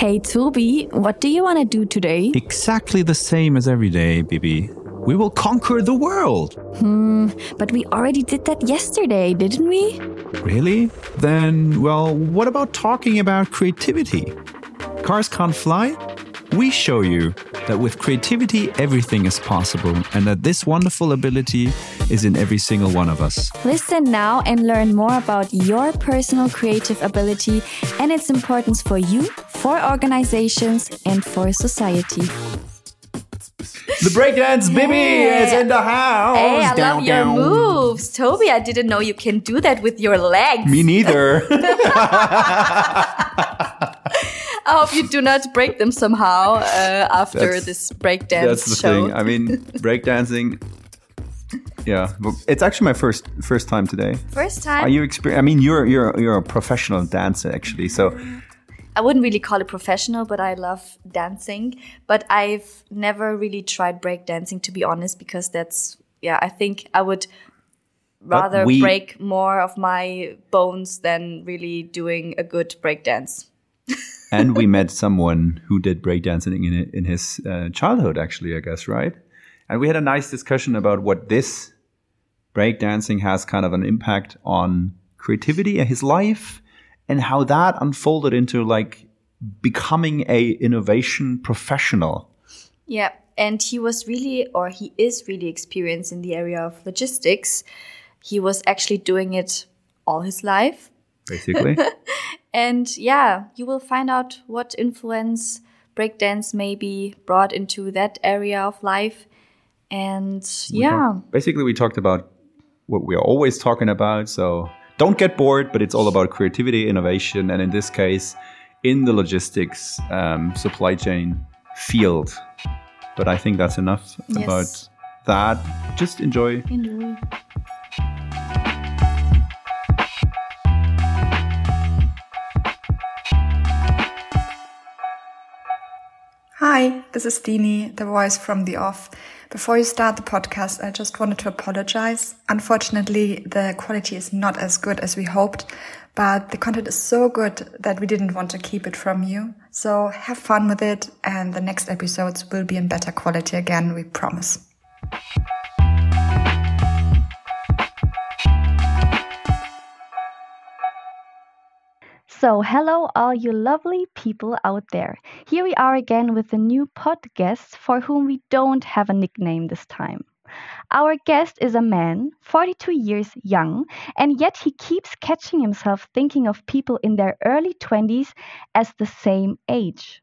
Hey Tobi, what do you want to do today? Exactly the same as every day, Bibi. We will conquer the world. But we already did that yesterday, didn't we? Really? Then, well, what about talking about creativity? Cars can't fly? We show you that with creativity, everything is possible and that this wonderful ability is in every single one of us. Listen now and learn more about your personal creative ability and its importance for you, for organizations and for society. The breakdance baby is in the house. Hey, I love your moves. Toby, I didn't know you can do that with your legs. Me neither. I hope you do not break them somehow after this breakdance show. That's the thing. I mean, breakdancing. Yeah, it's actually my first time today. First time? Are you I mean, you're a professional dancer actually, so. I wouldn't really call it professional, but I love dancing. But I've never really tried breakdancing, to be honest, because that's, I think I would rather break more of my bones than really doing a good breakdance. And we met someone who did breakdancing in his childhood, actually, I guess, right? And we had a nice discussion about what this breakdancing has kind of an impact on creativity and his life. And how that unfolded into like becoming a innovation professional. Yeah, and he is really experienced in the area of logistics. He was actually doing it all his life. Basically. And you will find out what influence breakdance maybe brought into that area of life. And basically we talked about what we are always talking about, so... Don't get bored, but it's all about creativity, innovation, and in this case, in the logistics supply chain field. But I think that's enough about that. Just enjoy. Hi, this is Dini, the voice from the off. Before you start the podcast, I just wanted to apologize. Unfortunately, the quality is not as good as we hoped, but the content is so good that we didn't want to keep it from you. So have fun with it, and the next episodes will be in better quality again, we promise. So hello all you lovely people out there. Here we are again with a new pod guest for whom we don't have a nickname this time. Our guest is a man, 42 years young, and yet he keeps catching himself thinking of people in their early 20s as the same age.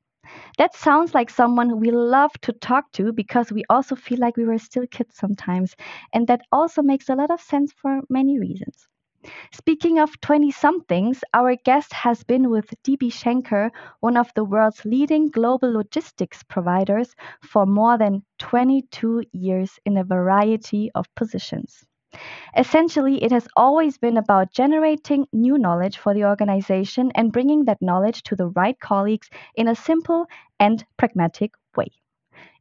That sounds like someone we love to talk to because we also feel like we were still kids sometimes, and that also makes a lot of sense for many reasons. Speaking of 20-somethings, our guest has been with DB Schenker, one of the world's leading global logistics providers, for more than 22 years in a variety of positions. Essentially, it has always been about generating new knowledge for the organization and bringing that knowledge to the right colleagues in a simple and pragmatic way.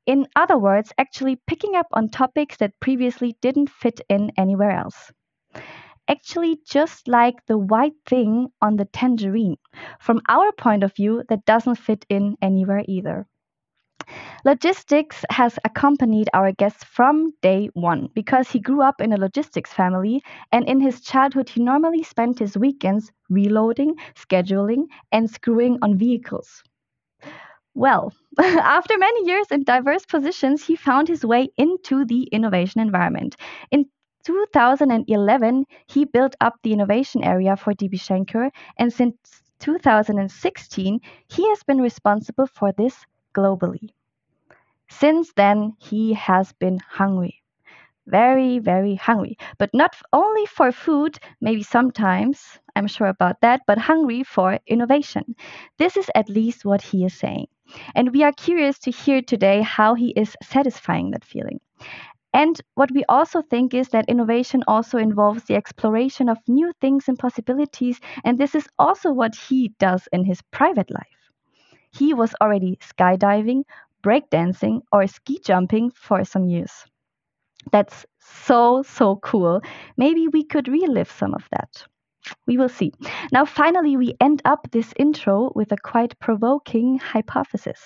In other words, actually picking up on topics that previously didn't fit in anywhere else. Actually, just like the white thing on the tangerine. From our point of view, that doesn't fit in anywhere either. Logistics has accompanied our guest from day one because he grew up in a logistics family, and in his childhood, he normally spent his weekends reloading, scheduling, and screwing on vehicles. Well, after many years in diverse positions, he found his way into the innovation environment. In 2011, he built up the innovation area for DB Schenker, and since 2016, he has been responsible for this globally. Since then, he has been hungry. Very, very hungry. But not only for food, maybe sometimes, I'm sure about that, but hungry for innovation. This is at least what he is saying. And we are curious to hear today how he is satisfying that feeling. And what we also think is that innovation also involves the exploration of new things and possibilities, and this is also what he does in his private life. He was already skydiving, breakdancing, or ski jumping for some years. That's so, so cool. Maybe we could relive some of that. We will see. Now, finally, we end up this intro with a quite provoking hypothesis.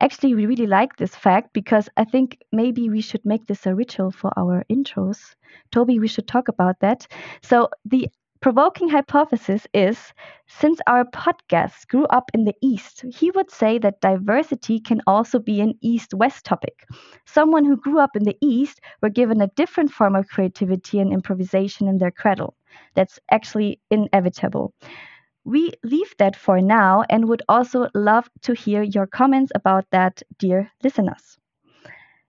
Actually, we really like this fact because I think maybe we should make this a ritual for our intros. Toby, we should talk about that. So the provoking hypothesis is, since our podcast grew up in the East, he would say that diversity can also be an East-West topic. Someone who grew up in the East were given a different form of creativity and improvisation in their cradle. That's actually inevitable. We leave that for now and would also love to hear your comments about that, dear listeners.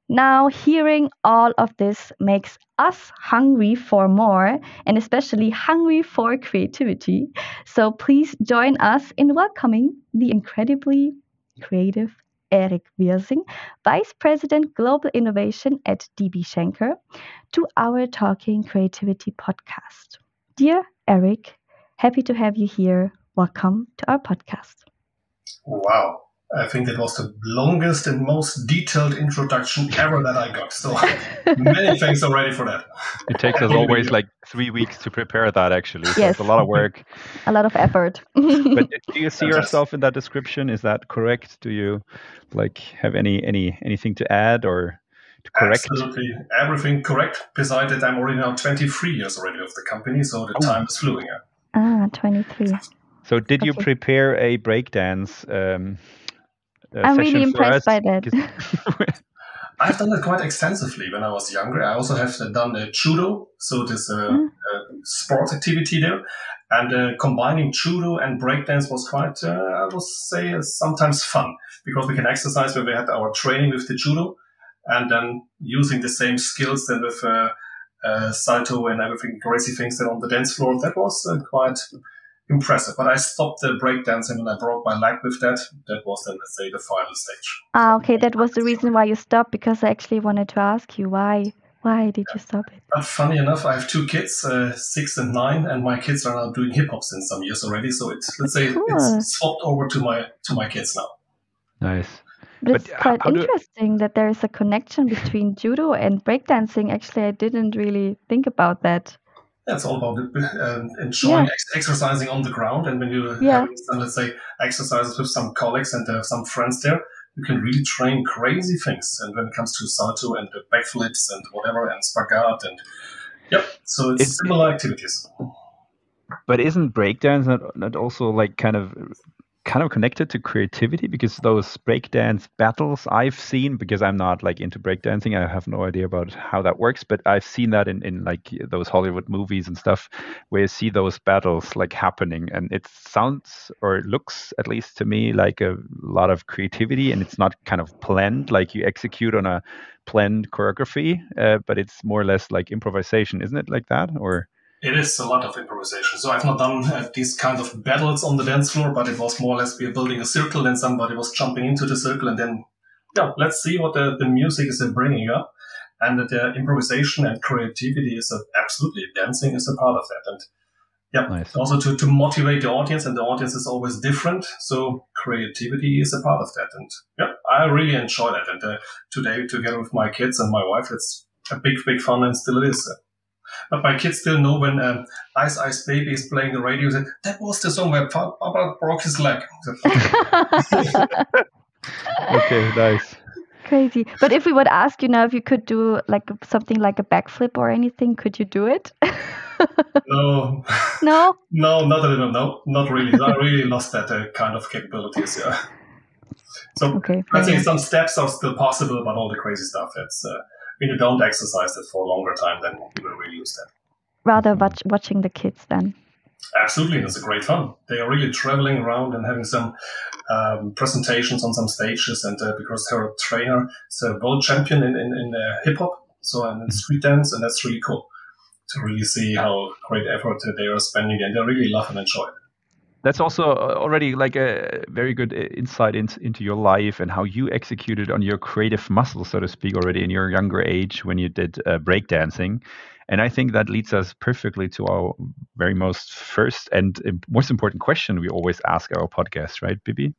Now, hearing all of this makes us hungry for more, and especially hungry for creativity. So please join us in welcoming the incredibly creative Eric Wirsing, Vice President Global Innovation at DB Schenker, to our Talking Creativity podcast. Dear Eric, happy to have you here. Welcome to our podcast. Wow. I think that was the longest and most detailed introduction ever that I got. So many thanks already for that. It takes us always like 3 weeks to prepare that, actually. So yes. It's a lot of work. A lot of effort. But do you see yourself in that description? Is that correct? Do you like have anything to add or to correct? Absolutely. Everything correct. Besides that, I'm already now 23 years already of the company. So the time is flying. Ah, 23. So did you prepare a breakdance I'm really impressed by that. I've done that quite extensively when I was younger. I also have done judo, so this sports activity there. And combining judo and breakdance was quite, I would say, sometimes fun. Because we can exercise where we had our training with the judo and then using the same skills then with salto and everything, crazy things then on the dance floor. That was quite impressive, but I stopped the breakdance and when I broke my leg with that. That was then, let's say, the final stage. Ah, okay, that was the reason why you stopped, because I actually wanted to ask you why did you stop it? But funny enough, I have 2 kids, 6 and 9, and my kids are now doing hip hop since some years already. So it's, let's say, it's swapped over to my kids now. Nice. But it's quite interesting that there is a connection between judo and breakdancing. Actually, I didn't really think about that. That's all about enjoying exercising on the ground. And when you have some, let's say, exercises with some colleagues and some friends there, you can really train crazy things. And when it comes to salto and the backflips and whatever and spagat and so it's similar activities. But isn't breakdance not also like kind of connected to creativity? Because those breakdance battles I've seen, because I'm not like into breakdancing, I have no idea about how that works, but I've seen that in like those Hollywood movies and stuff where you see those battles like happening, and it sounds, or it looks at least to me, like a lot of creativity, and it's not kind of planned, like you execute on a planned choreography, but it's more or less like improvisation, isn't it like that? Or it is a lot of improvisation. So I've not done these kind of battles on the dance floor, but it was more or less we were building a circle and somebody was jumping into the circle and then, let's see what the music is bringing up. And the improvisation and creativity is absolutely, dancing is a part of that. And nice. Also to motivate the audience, and the audience is always different. So creativity is a part of that. And I really enjoy that. And today, together with my kids and my wife, it's a big, big fun and still it is. But my kids still know when Ice Ice Baby is playing the radio, that was the song where Papa broke his leg. Okay, nice. Crazy. But if we would ask you now if you could do like something like a backflip or anything, could you do it? No. No? No, not really. I really lost that kind of capabilities, yeah. So I think some steps are still possible, but all the crazy stuff, it's... When you don't exercise it for a longer time, then you will really use that. Rather watching the kids then. Absolutely, it's a great fun. They are really traveling around and having some presentations on some stages. And because her trainer is a world champion in hip hop, so and in street dance, and that's really cool to really see how great effort they are spending, and they really love and enjoy it. That's also already like a very good insight into your life and how you executed on your creative muscle, so to speak, already in your younger age when you did breakdancing. And I think that leads us perfectly to our very first and most important question we always ask our podcast, right, Bibi?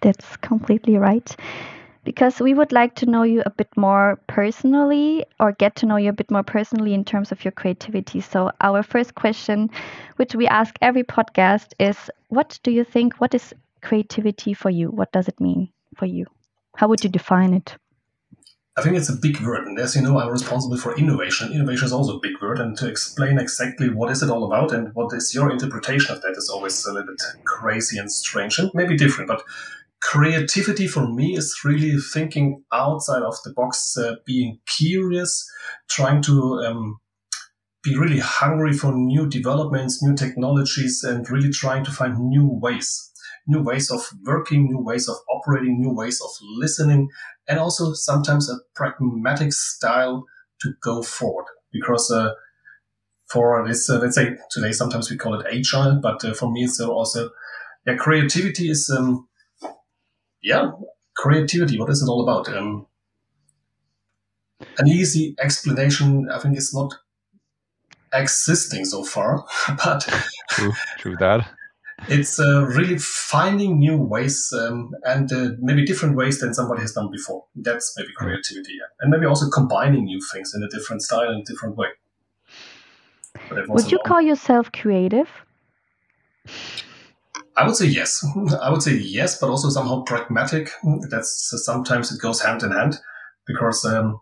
That's completely right. because we would like to know you a bit more personally, or get to know you a bit more personally in terms of your creativity. So our first question, which we ask every podcast, is what do you think, what is creativity for you? What does it mean for you? How would you define it? I think it's a big word, and as you know, I'm responsible for innovation. Innovation is also a big word, and to explain exactly what is it all about and what is your interpretation of that is always a little bit crazy and strange and maybe different. But creativity for me is really thinking outside of the box, being curious, trying to be really hungry for new developments, new technologies, and really trying to find new ways of working, new ways of operating, new ways of listening, and also sometimes a pragmatic style to go forward. Because for this, let's say today, sometimes we call it agile, but for me, it's also, creativity is, creativity. What is it all about? An easy explanation, I think, is not existing so far, but true that. It's really finding new ways and maybe different ways than somebody has done before. That's maybe creativity, and maybe also combining new things in a different style and different way. Would you call yourself creative? I would say yes. I would say yes, but also somehow pragmatic. That's sometimes it goes hand in hand, because I'm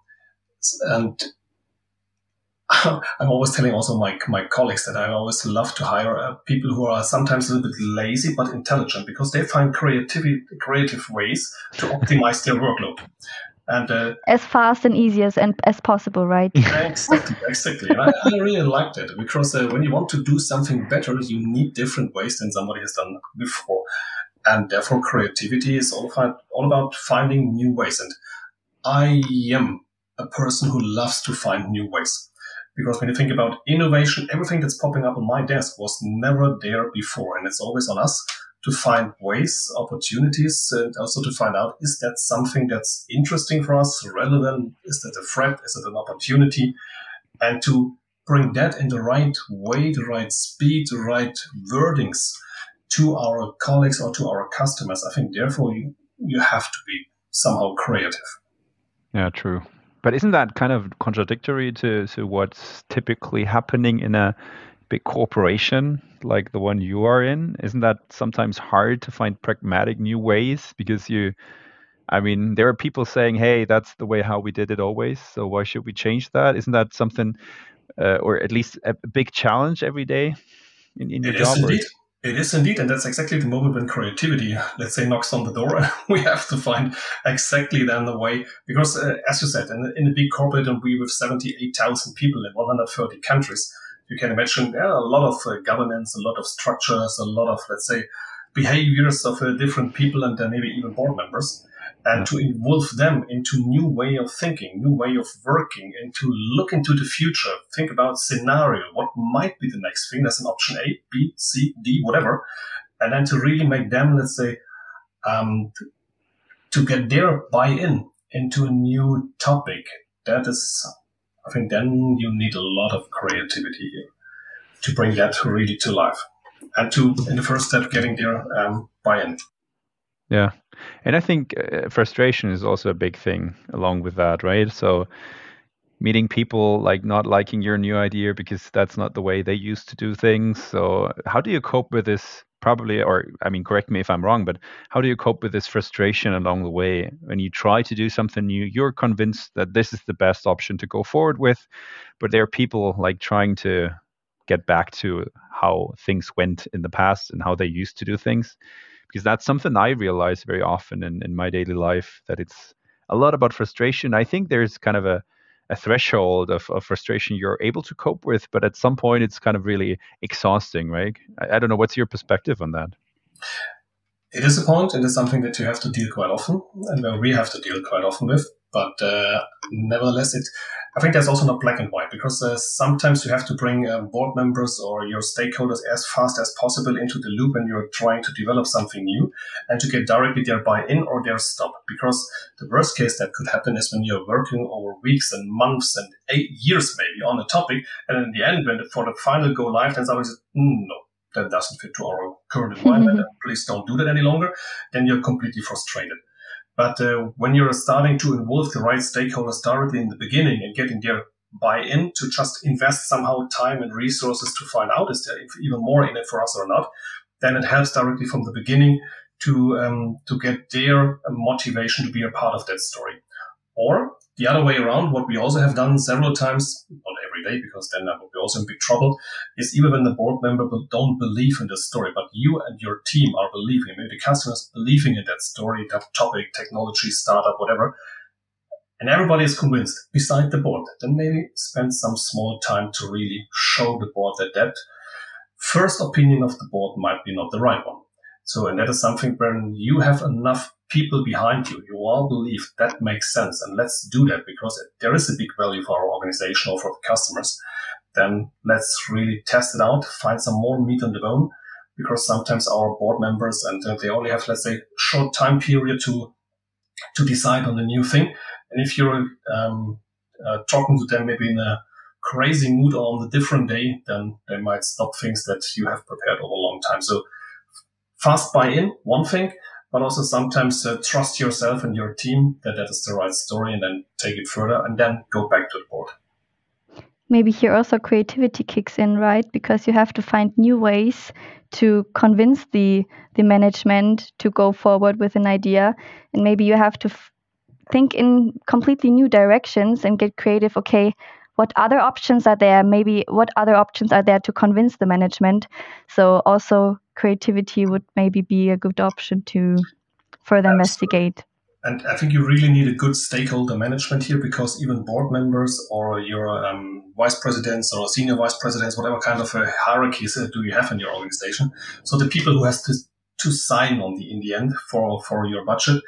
always telling also my colleagues that I always love to hire people who are sometimes a little bit lazy but intelligent, because they find creative ways to optimize their workload. And as fast and easy as possible, right? Exactly. I really like that, because when you want to do something better, you need different ways than somebody has done before. And therefore, creativity is all about finding new ways. And I am a person who loves to find new ways. Because when you think about innovation, everything that's popping up on my desk was never there before. And it's always on us to find ways, opportunities, and also to find out, is that something that's interesting for us, relevant? Is that a threat? Is it an opportunity? And to bring that in the right way, the right speed, the right wordings to our colleagues or to our customers. I think, therefore, you have to be somehow creative. Yeah, true. But isn't that kind of contradictory to what's typically happening in a big corporation like the one you are in? Isn't that sometimes hard to find pragmatic new ways? Because there are people saying, hey, that's the way how we did it always, so why should we change that? Isn't that something, or at least a big challenge every day in your job? It is indeed, and that's exactly the moment when creativity, let's say, knocks on the door. We have to find exactly then the way, because as you said, in a big corporate we with 78,000 people in 130 countries, you can imagine there are a lot of governance, a lot of structures, a lot of, let's say, behaviors of different people, and maybe even board members, and to involve them into new way of thinking, new way of working, and to look into the future, think about scenario, what might be the next thing. That's an option A, B, C, D, whatever. And then to really make them, let's say, to get their buy-in into a new topic. That is, I think then you need a lot of creativity here to bring that really to life. And to, in the first step, getting their buy-in. Yeah. And I think frustration is also a big thing along with that, right? So meeting people, like not liking your new idea because that's not the way they used to do things. So how do you cope with this probably, or correct me if I'm wrong, but how do you cope with this frustration along the way? When you try to do something new, you're convinced that this is the best option to go forward with, but there are people like trying to get back to how things went in the past and how they used to do things. Because that's something I realize very often in my daily life, that it's a lot about frustration. I think there's kind of a threshold of frustration you're able to cope with, but at some point it's kind of really exhausting, right? I don't know. What's your perspective on that? It is a point, and it's something that you have to deal quite often, and we have to deal quite often with. But nevertheless, I think that's also not black and white, because sometimes you have to bring board members or your stakeholders as fast as possible into the loop when you're trying to develop something new, and to get directly their buy-in or their stop. Because the worst case that could happen is when you're working over weeks and months and 8 years maybe on a topic, and in the end, when for the final go live, then somebody says, no, that doesn't fit to our current environment, please don't do that any longer, then you're completely frustrated. But when you're starting to involve the right stakeholders directly in the beginning and getting their buy-in to just invest somehow time and resources to find out is there even more in it for us or not, then it helps directly from the beginning to get their motivation to be a part of that story. Or the other way around, what we also have done several times, not every day, because then that would be also in big trouble, is even when the board member don't believe in the story, but you and your team are believing, maybe the customers believing in that story, that topic, technology, startup, whatever, and everybody is convinced, beside the board, then maybe spend some small time to really show the board that first opinion of the board might be not the right one. So, and that is something where you have enough people behind you. You all believe that makes sense, and let's do that because if there is a big value for our organization or for the customers. Then let's really test it out, find some more meat on the bone, because sometimes our board members and they only have, let's say, short time period to decide on the new thing. And if you're talking to them maybe in a crazy mood or on a different day, then they might stop things that you have prepared over a long time. So fast buy-in, one thing, but also sometimes trust yourself and your team that is the right story and then take it further and then go back to the board. Maybe here also creativity kicks in, right? Because you have to find new ways to convince the management to go forward with an idea. And maybe you have to think in completely new directions and get creative. Okay, what other options are there? Maybe what other options are there to convince the management? So also creativity would maybe be a good option to further investigate. And I think you really need a good stakeholder management here because even board members or your vice presidents or senior vice presidents, whatever kind of hierarchies do you have in your organization. So the people who has to sign on in the end for your budget,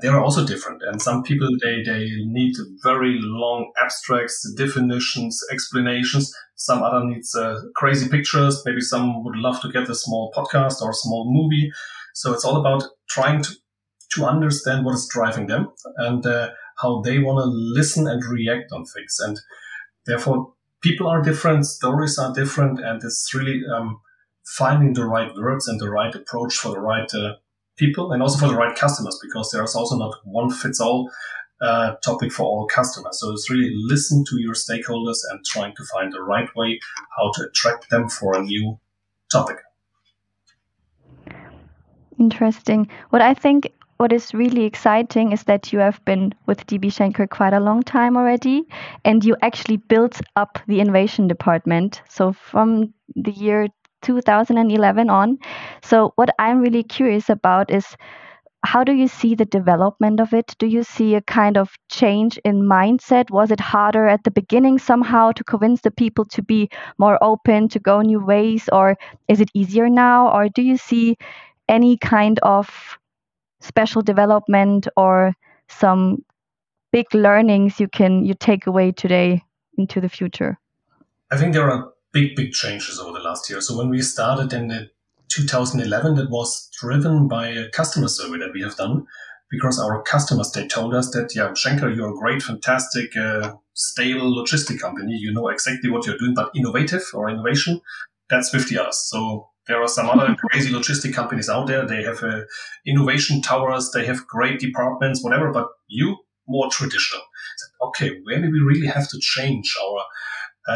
they are also different. And some people, they need very long abstracts, definitions, explanations. Some other needs crazy pictures. Maybe some would love to get a small podcast or a small movie. So it's all about trying to understand what is driving them and how they want to listen and react on things. And therefore, people are different, stories are different, and it's really finding the right words and the right approach for the right people and also for the right customers, because there is also not one fits all topic for all customers. So it's really listen to your stakeholders and trying to find the right way how to attract them for a new topic. Interesting. What is really exciting is that you have been with DB Schenker quite a long time already, and you actually built up the innovation department. So from the year 2011 on. So what I'm really curious about is how do you see the development of it? Do you see a kind of change in mindset? Was it harder at the beginning somehow to convince the people to be more open, to go new ways? Or is it easier now? Or do you see any kind of special development or some big learnings you take away today into the future? I think there are big changes over the last year. So when we started in 2011, that was driven by a customer survey that we have done because our customers, they told us that, yeah, Schenker, you're a great, fantastic, stable logistic company. You know exactly what you're doing, but innovative or innovation, that's with the others. So there are some other crazy logistic companies out there. They have innovation towers. They have great departments, whatever, but you more traditional. So, okay, maybe we really have to change our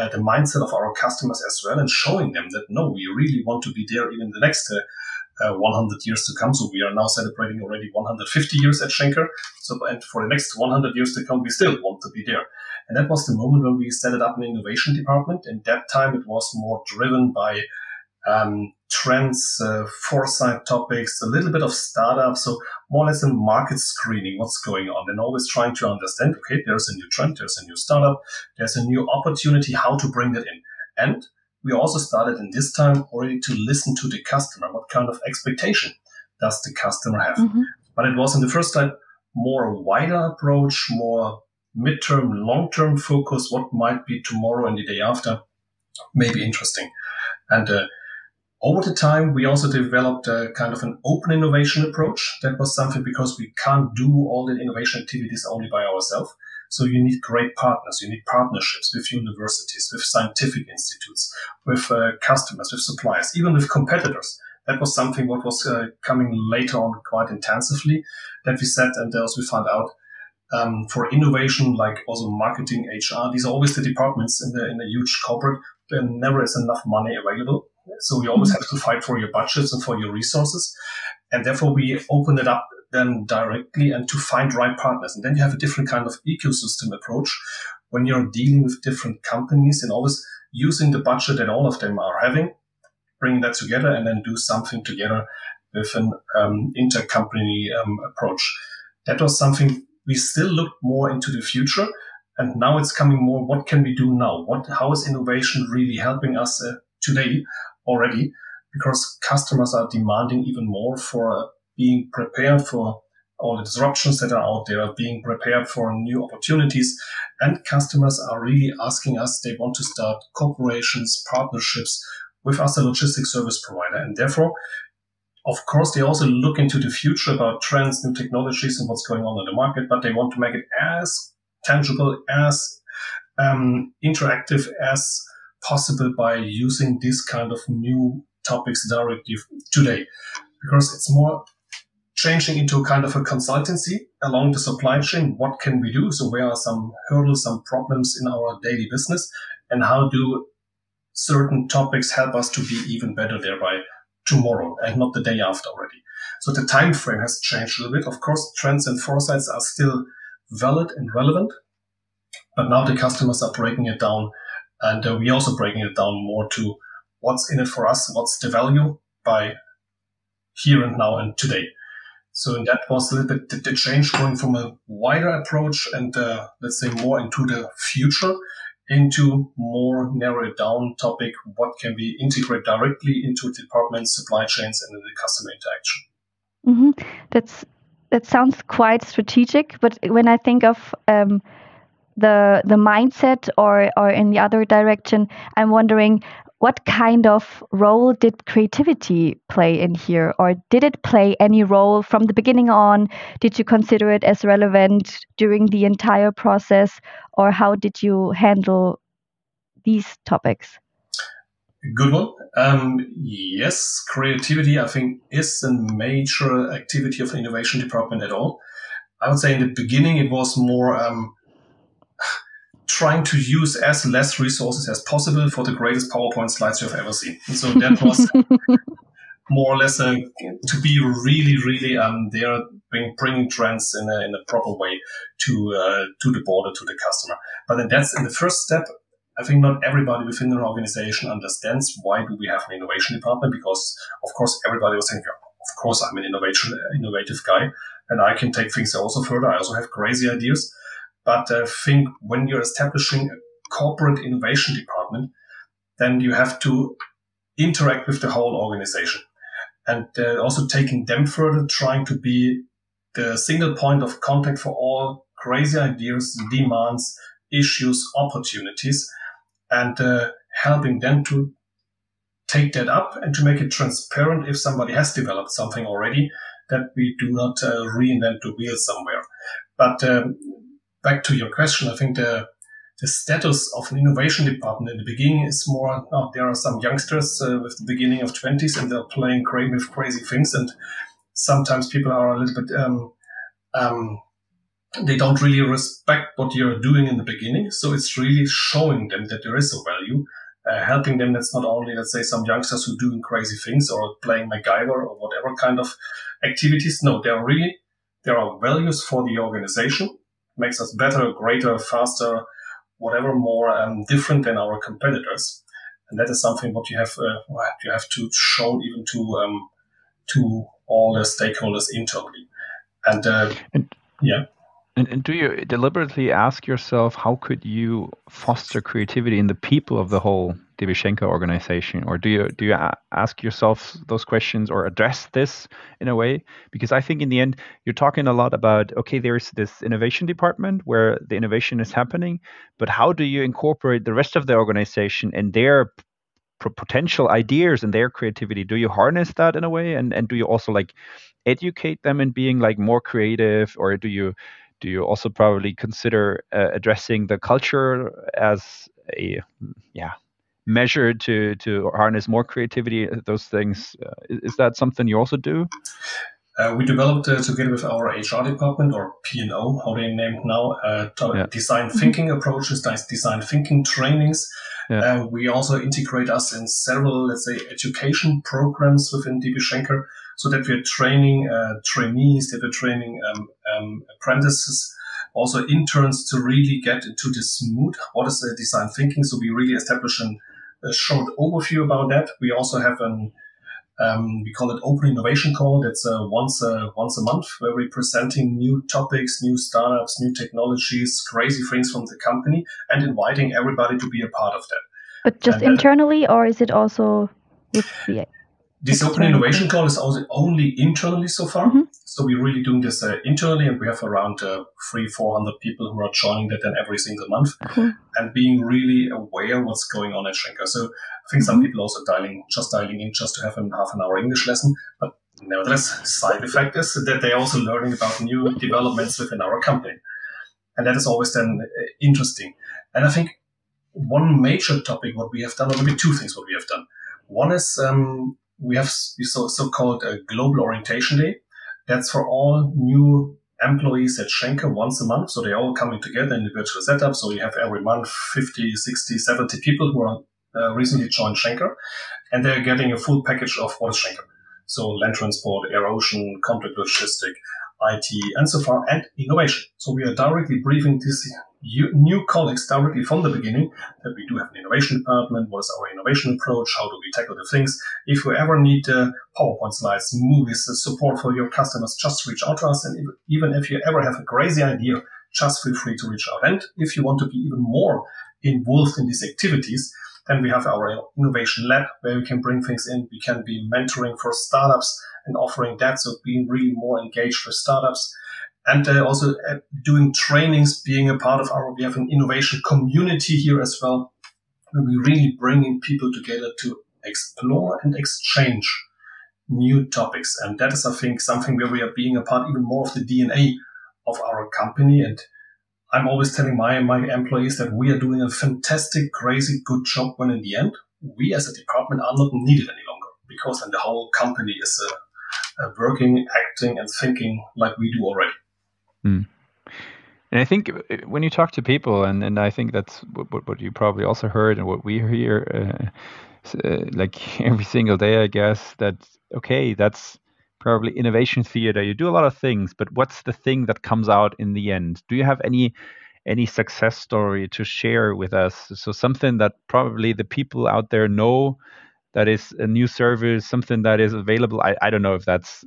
the mindset of our customers as well and showing them that, no, we really want to be there even the next 100 years to come. So we are now celebrating already 150 years at Schenker. So and for the next 100 years to come, we still want to be there. And that was the moment when we set it up in the innovation department. And that time it was more driven by trends, foresight topics, a little bit of startup. So more or less in market screening, what's going on and always trying to understand, okay, there's a new trend, there's a new startup, there's a new opportunity, how to bring that in. And we also started in this time already to listen to the customer. What kind of expectation does the customer have? Mm-hmm. But it was in the first time more a wider approach, more midterm, long-term focus. What might be tomorrow and the day after may be interesting. And, over the time, we also developed a kind of an open innovation approach. That was something because we can't do all the innovation activities only by ourselves. So you need great partners. You need partnerships with universities, with scientific institutes, with customers, with suppliers, even with competitors. That was something what was coming later on quite intensively that we said, and as we found out, for innovation, like also marketing, HR, these are always the departments in a huge corporate. There never is enough money available. So you always have to fight for your budgets and for your resources. And therefore we open it up then directly and to find right partners. And then you have a different kind of ecosystem approach when you're dealing with different companies and always using the budget that all of them are having, bring that together and then do something together with an intercompany approach. That was something we still look more into the future, and now it's coming more, what can we do now? How is innovation really helping us today already? Because customers are demanding even more for being prepared for all the disruptions that are out there, being prepared for new opportunities. And customers are really asking us, they want to start corporations, partnerships with us, a logistics service provider. And therefore, of course, they also look into the future about trends, new technologies and what's going on in the market, but they want to make it as tangible, as interactive as possible by using this kind of new topics directly today. Because it's more changing into a kind of a consultancy along the supply chain. What can we do? So where are some hurdles, some problems in our daily business? And how do certain topics help us to be even better thereby tomorrow and not the day after already? So the time frame has changed a little bit. Of course, trends and foresights are still valid and relevant, but now the customers are breaking it down, and we're also breaking it down more to what's in it for us, what's the value by here and now and today. So that was a little bit the change, going from a wider approach and let's say more into the future, into more narrowed down topic, what can we integrate directly into departments, supply chains, and the customer interaction. Mm-hmm. That sounds quite strategic, but when I think of the mindset or in the other direction, I'm wondering what kind of role did creativity play in here, or did it play any role from the beginning on? Did you consider it as relevant during the entire process, or how did you handle these topics? Good one. Yes, creativity, I think, is a major activity of the innovation department at all. I would say in the beginning it was more trying to use as less resources as possible for the greatest PowerPoint slides you have ever seen. And so that was more or less to be really there, bringing trends in a proper way to the border, to the customer. But then that's in the first step. I think not everybody within an organization understands why do we have an innovation department, because, of course, everybody was thinking, of course, I'm an innovative guy and I can take things also further. I also have crazy ideas. But I think when you're establishing a corporate innovation department, then you have to interact with the whole organization. And also taking them further, trying to be the single point of contact for all crazy ideas, demands, issues, opportunities, and helping them to take that up and to make it transparent if somebody has developed something already, that we do not reinvent the wheel somewhere. But back to your question, I think the status of an innovation department in the beginning is more, there are some youngsters with the beginning of 20s and they're playing with crazy things, and sometimes people are a little bit they don't really respect what you're doing in the beginning. So it's really showing them that there is a value, helping them. That's not only, let's say, some youngsters who are doing crazy things or playing MacGyver or whatever kind of activities. No, there are values for the organization. It makes us better, greater, faster, whatever, more different than our competitors. And that is something what you have to show even to all the stakeholders internally. And yeah. And do you deliberately ask yourself, how could you foster creativity in the people of the whole DB Schenker organization? Or do you ask yourself those questions or address this in a way? Because I think in the end, you're talking a lot about, okay, there's this innovation department where the innovation is happening, but how do you incorporate the rest of the organization and their potential ideas and their creativity? Do you harness that in a way? And do you also like educate them in being like more creative? Or do you also probably consider addressing the culture as a measure to harness more creativity, those things? Is that something you also do? We developed together with our HR department, or P&O, how they named now, design thinking approaches, design thinking trainings. Yeah. We also integrate us in several, let's say, education programs within DB Schenker, so that we're training trainees, that we're training apprentices, also interns, to really get into this mood. What is the design thinking? So we really establish a short overview about that. We also have an we call it Open Innovation Call. That's once a month, where we're presenting new topics, new startups, new technologies, crazy things from the company, and inviting everybody to be a part of that. But just internally, or is it also with the This Open Innovation Call is also only internally so far. Mm-hmm. So we're really doing this internally, and we have around 300-400 people who are joining that then every single month, mm-hmm. and being really aware what's going on at Schenker. So I think some people also dialing in just to have a half an hour English lesson. But nevertheless, side effect is that they're also learning about new developments within our company. And that is always then interesting. And I think one major topic what we have done, or maybe two things what we have done. One is... we have so-called a Global Orientation Day. That's for all new employees at Schenker once a month. So they're all coming together in the virtual setup. So you have every month 50, 60, 70 people who are recently joined Schenker. And they're getting a full package of what is Schenker. So land transport, air ocean, contract logistics, IT, and so far, and innovation. So we are directly briefing these new colleagues directly from the beginning that we do have an innovation department. What is our innovation approach? How do we tackle the things? If you ever need PowerPoint slides, movies, support for your customers, just reach out to us. And even if you ever have a crazy idea, just feel free to reach out. And if you want to be even more involved in these activities, then we have our Innovation Lab, where we can bring things in. We can be mentoring for startups and offering that, so being really more engaged with startups. And also doing trainings, being a part of we have an innovation community here as well, where we're really bringing people together to explore and exchange new topics. And that is, I think, something where we are being a part even more of the DNA of our company. And I'm always telling my employees that we are doing a fantastic, crazy, good job, when in the end, we as a department are not needed any longer, because then the whole company is working, acting, and thinking like we do already. Mm. And I think when you talk to people, and I think that's what you probably also heard, and what we hear like every single day, I guess, that, okay, that's probably innovation theater. You do a lot of things, but what's the thing that comes out in the end? Do you have any success story to share with us? So something that probably the people out there know, that is a new service, something that is available. I don't know if that's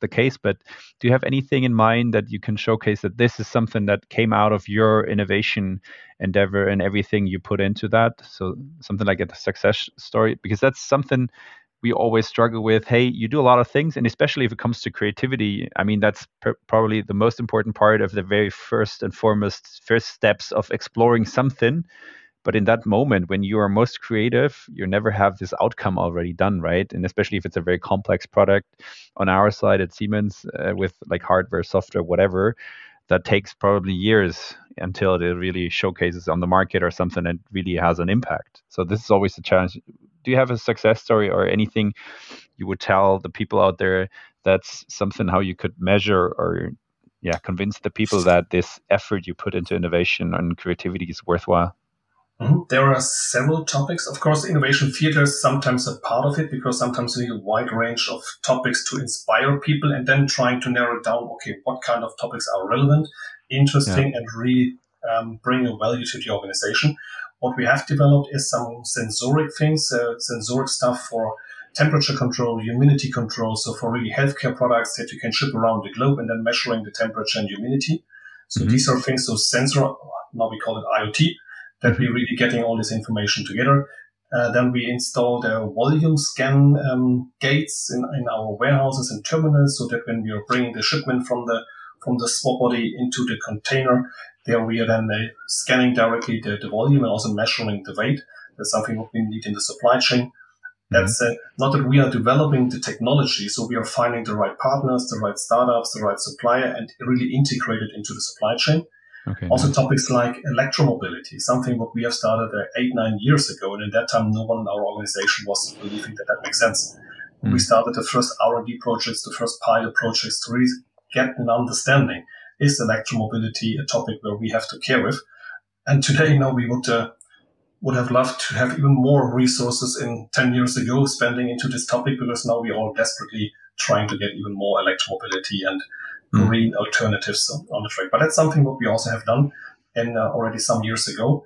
the case, but do you have anything in mind that you can showcase that this is something that came out of your innovation endeavor and everything you put into that? So something like a success story, because that's something we always struggle with. Hey, you do a lot of things, and especially if it comes to creativity, I mean, that's probably the most important part of the very first steps of exploring something. But in that moment, when you are most creative, you never have this outcome already done, right? And especially if it's a very complex product. On our side at Siemens, with like hardware, software, whatever, that takes probably years until it really showcases on the market or something and really has an impact. So this is always the challenge. Do you have a success story or anything you would tell the people out there? That's something how you could measure or convince the people that this effort you put into innovation and creativity is worthwhile. Mm-hmm. There are several topics. Of course, innovation theater is sometimes a part of it, because sometimes we need a wide range of topics to inspire people, and then trying to narrow down, okay, what kind of topics are relevant, interesting, and really bring a value to the organization. What we have developed is some sensoric things, sensoric stuff for temperature control, humidity control, so for really healthcare products that you can ship around the globe, and then measuring the temperature and humidity. So these are things, so sensor, now we call it IoT, that we're really getting all this information together. Then we installed volume scan gates in our warehouses and terminals, so that when we are bringing the shipment from the swap body into the container, there we are then scanning directly the volume and also measuring the weight. That's something what we need in the supply chain. That's not that we are developing the technology, so we are finding the right partners, the right startups, the right supplier, and really integrate it into the supply chain. Okay, also nice. Topics like electromobility, something what we have started 8-9 years ago, and at that time no one in our organization was believing that makes sense. Mm. We started the first R&D projects, the first pilot projects to really get an understanding. Is electromobility a topic where we have to care with? And today, you know, we would have loved to have even more resources in 10 years ago spending into this topic, because now we are all desperately trying to get even more electromobility and green alternatives on the track. But that's something what we also have done in already some years ago.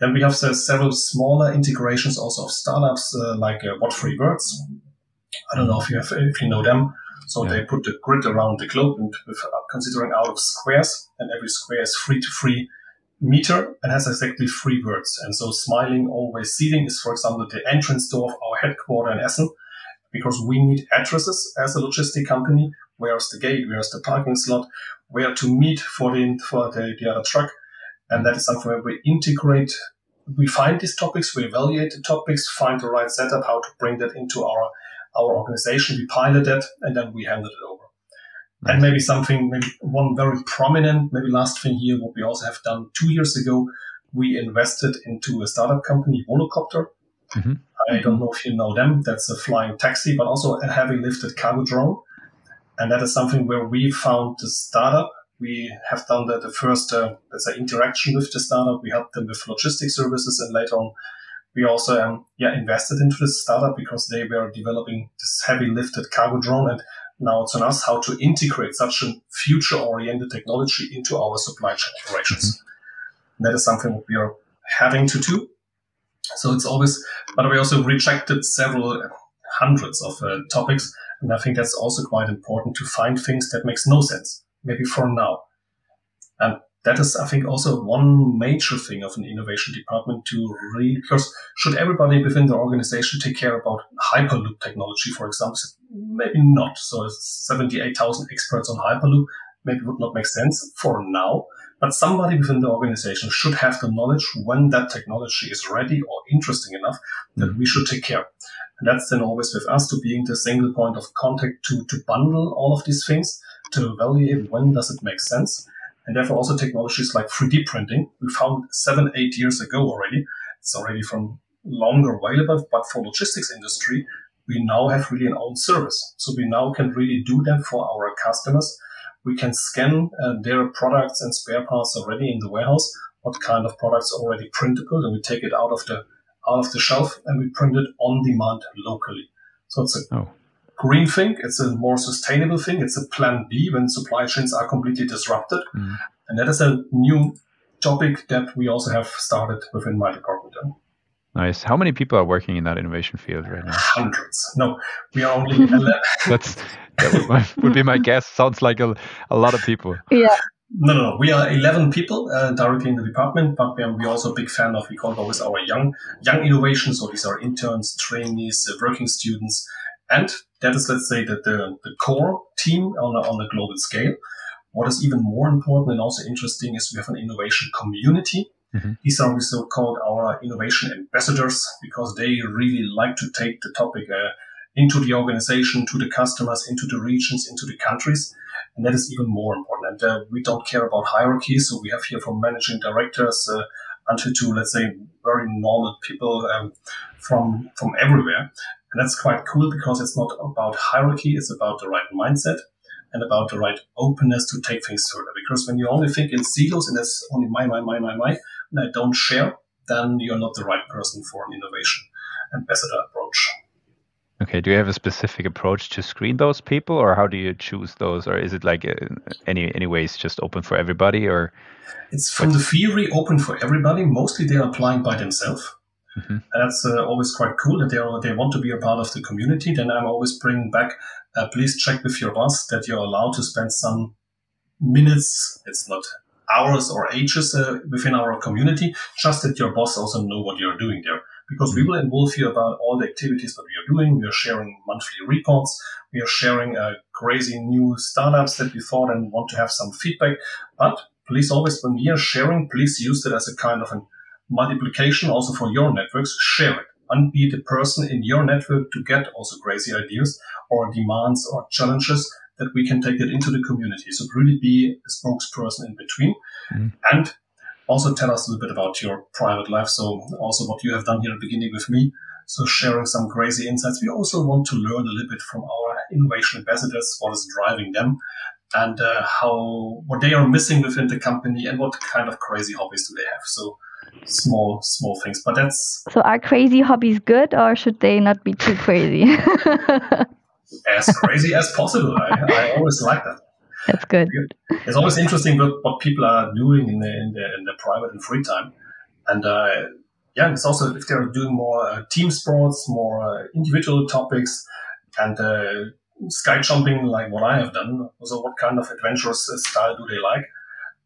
Then we have several smaller integrations also of startups like What Free Words. I don't know if you know them. So they put the grid around the globe and considering out of squares, and every square is 3 to 3 meters and has exactly 3 words. And so smiling, always seating is, for example, the entrance door of our headquarters in Essen, because we need addresses as a logistic company. Where's the gate? Where's the parking slot? Where to meet for the other truck? And that is something where we integrate. We find these topics, we evaluate the topics, find the right setup, how to bring that into our organization. We pilot that, and then we handed it over. And maybe last thing here, what we also have done 2 years ago, we invested into a startup company, Volocopter. Mm-hmm. I don't know if you know them. That's a flying taxi, but also a heavy lifted cargo drone. And that is something where we found the startup. We have done the first interaction with the startup. We helped them with logistics services. And later on, we also invested into this startup because they were developing this heavy lifted cargo drone. And now it's on us how to integrate such a future-oriented technology into our supply chain operations. Mm-hmm. That is something we are having to do. So it's always, but we also rejected several hundreds of topics. And I think that's also quite important to find things that makes no sense, maybe for now. And that is, I think, also one major thing of an innovation department to really, because should everybody within the organization take care about Hyperloop technology, for example? Maybe not. So 78,000 experts on Hyperloop maybe would not make sense for now. But somebody within the organization should have the knowledge when that technology is ready or interesting enough that we should take care. And that's then always with us to being the single point of contact to bundle all of these things, to evaluate when does it make sense. And therefore also technologies like 3D printing, we found 7-8 years ago already. It's already from longer available, but for logistics industry, we now have really an own service. So we now can really do that for our customers. We can scan their products and spare parts already in the warehouse, what kind of products are already printable, and we take it out of the shelf and we print it on demand locally. So it's a green thing. It's a more sustainable thing. It's a plan B when supply chains are completely disrupted. Mm. And that is a new topic that we also have started within my department. Nice. How many people are working in that innovation field right now? Hundreds. No, we are only 11. That would be my guess. Sounds like a lot of people. Yeah. No. We are 11 people directly in the department, but we're also a big fan of, we call it always our young innovations. So these are interns, trainees, working students. And that is, let's say, that the core team on a global scale. What is even more important and also interesting is we have an innovation community. Mm-hmm. These are so-called our innovation ambassadors, because they really like to take the topic into the organization, to the customers, into the regions, into the countries. And that is even more important. And we don't care about hierarchies. So we have here from managing directors until to, let's say, very normal people from everywhere. And that's quite cool because it's not about hierarchy. It's about the right mindset and about the right openness to take things further. Because when you only think in silos and it's only my, and I don't share, then you're not the right person for an innovation ambassador approach. Okay, do you have a specific approach to screen those people, or how do you choose those, or is it like any ways just open for everybody, or? It's from the theory open for everybody. Mostly they are applying by themselves. Mm-hmm. And that's always quite cool that they want to be a part of the community. Then I'm always bringing back, please check with your boss that you're allowed to spend some minutes. It's not hours or ages within our community, just that your boss also know what you're doing there. Because we will involve you about all the activities that we are doing. We are sharing monthly reports. We are sharing crazy new startups that we thought and want to have some feedback. But please always, when we are sharing, please use it as a kind of a multiplication also for your networks. Share it and be the person in your network to get also crazy ideas or demands or challenges that we can take that into the community. So really be a spokesperson in between. Mm-hmm. And also tell us a little bit about your private life. So also what you have done here at the beginning with me. So sharing some crazy insights. We also want to learn a little bit from our innovation ambassadors, what is driving them and what they are missing within the company and what kind of crazy hobbies do they have. So small things, but that's... So are crazy hobbies good or should they not be too crazy? As crazy as possible. I always like that. That's good. It's always interesting what people are doing in their private and free time. And it's also if they're doing more team sports, more individual topics, and sky jumping like what I have done. So what kind of adventurous style do they like?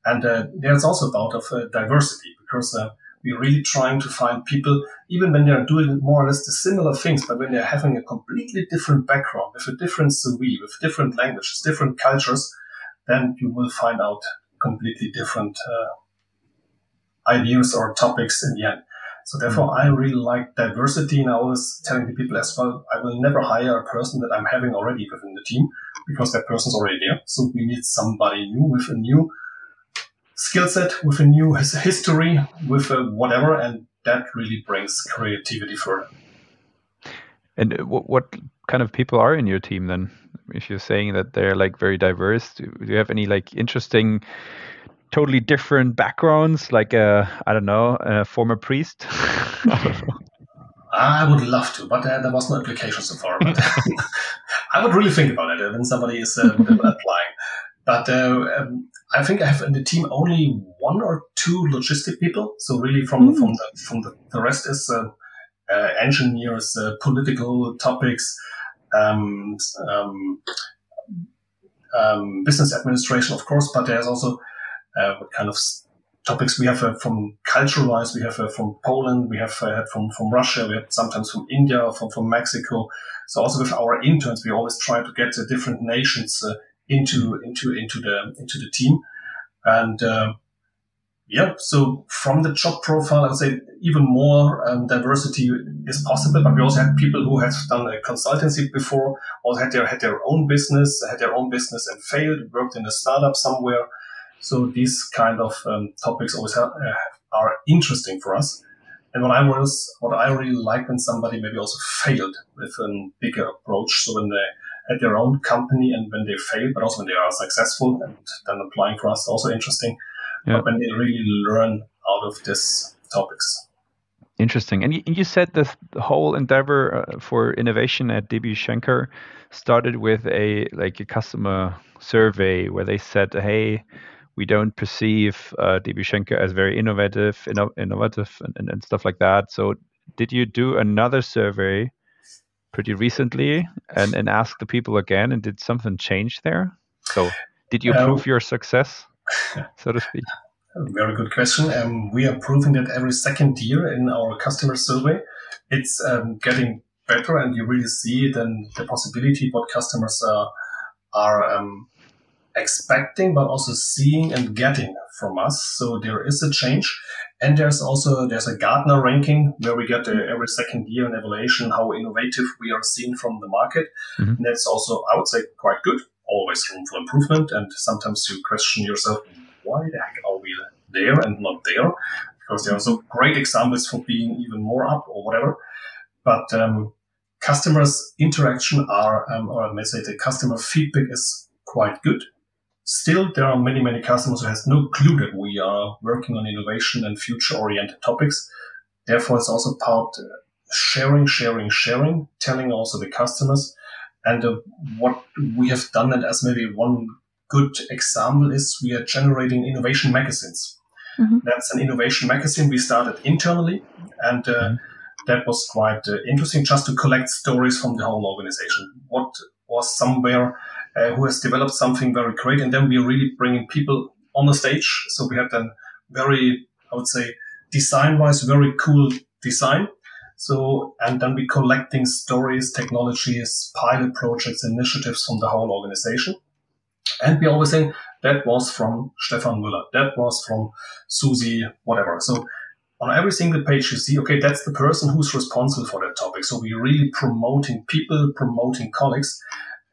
And there's also about diversity because we're really trying to find people, even when they're doing more or less the similar things, but when they're having a completely different background, with a different CV, with different languages, different cultures, then you will find out completely different ideas or topics in the end. So therefore, I really like diversity, and I always telling the people as well, I will never hire a person that I'm having already within the team because that person's already there. So we need somebody new with a new skill set, with a new history, with a whatever, and that really brings creativity further. And what kind of people are in your team then? If you're saying that they're like very diverse, do you have any like interesting, totally different backgrounds? Like a former priest. I would love to, but there was no application so far. But I would really think about it when somebody is applying. But I think I have in the team only one or two logistic people. So really from the rest is engineers, political topics, business administration, of course. But there's also what kind of topics we have from culture-wise. We have from Poland. We have from Russia. We have sometimes from India, from Mexico. So also with our interns, we always try to get different nations into the team. And so from the job profile, I would say even more diversity is possible. But we also had people who have done a consultancy before, or had their own business and failed, worked in a startup somewhere. So these kind of topics always are interesting for us. And what I really like when somebody maybe also failed with a bigger approach. So when they at their own company and when they fail, but also when they are successful and then applying for us is also interesting. Yeah. But when they really learn out of these topics. Interesting. And you said this whole endeavor for innovation at DB Schenker started with a customer survey where they said, hey, we don't perceive DB Schenker as very innovative and stuff like that. So did you do another survey pretty recently and ask the people again, and did something change there? So did you prove your success, so to speak? Very good question. We are proving that every second year in our customer survey. It's getting better, and you really see then the possibility what customers are expecting, but also seeing and getting from us. So there is a change. And there's a Gartner ranking where we get every second year an evaluation how innovative we are seen from the market. Mm-hmm. And that's also, I would say, quite good. Always room for improvement. And sometimes you question yourself, why the heck are we there and not there? Because there are so great examples for being even more up or whatever. But customers' interaction the customer feedback is quite good. Still, there are many customers who has no clue that we are working on innovation and future-oriented topics. Therefore, it's also about sharing, telling also the customers. And what we have done, and as maybe one good example is, we are generating innovation magazines. Mm-hmm. That's an innovation magazine we started internally, and that was quite interesting, just to collect stories from the whole organization. What was somewhere... who has developed something very great, and then we are really bringing people on the stage. So we have then very, I would say, design-wise, very cool design. So, and then we're collecting stories, technologies, pilot projects, initiatives from the whole organization. And we're always saying, that was from Stefan Müller, that was from Susie, whatever. So on every single page you see, okay, that's the person who's responsible for that topic. So we're really promoting people, promoting colleagues.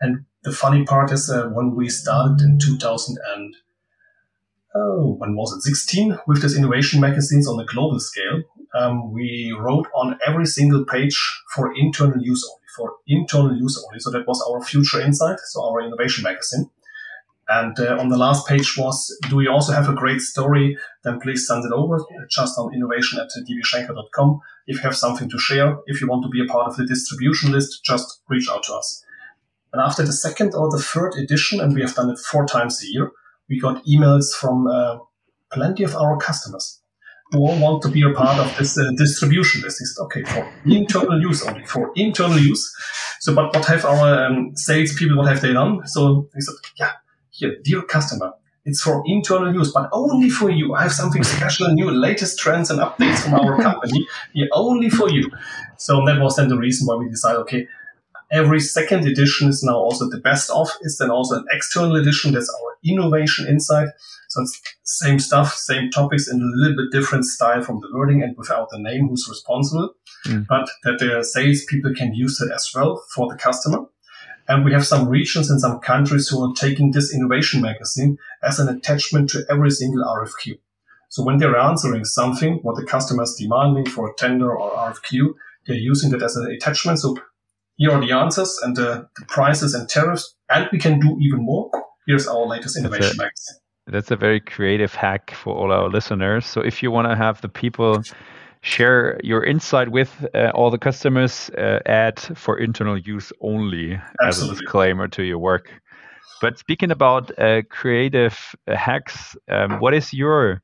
And the funny part is when we started in 2016 with these innovation magazines on a global scale, we wrote on every single page for internal use only. So that was our Future Insight, so our innovation magazine. And on the last page was, do you also have a great story? Then please send it over just on innovation@dbschenker.com. If you have something to share, if you want to be a part of the distribution list, just reach out to us. And after the second or the third edition, and we have done it 4 times a year, we got emails from plenty of our customers who all want to be a part of this distribution list. They said, okay, for internal use only, for internal use. So but what have our salespeople, what have they done? So they said, yeah. Here, dear customer, it's for internal use, but only for you. I have something special, new, latest trends and updates from our company, yeah, only for you. So that was then the reason why we decided, okay, every second edition is now also the best of. It's then also an external edition. That's our Innovation Insight. So it's same stuff, same topics in a little bit different style from the wording and without the name who's responsible, but that the sales people can use it as well for the customer. And we have some regions and some countries who are taking this innovation magazine as an attachment to every single RFQ. So when they're answering something, what the customer is demanding for a tender or RFQ, they're using that as an attachment. So here are the answers and the prices and tariffs, and we can do even more. Here's our latest innovation magazine. That's a very creative hack for all our listeners. So if you want to have the people share your insight with all the customers, add for internal use only. Absolutely. As a disclaimer to your work. But speaking about creative hacks, what is your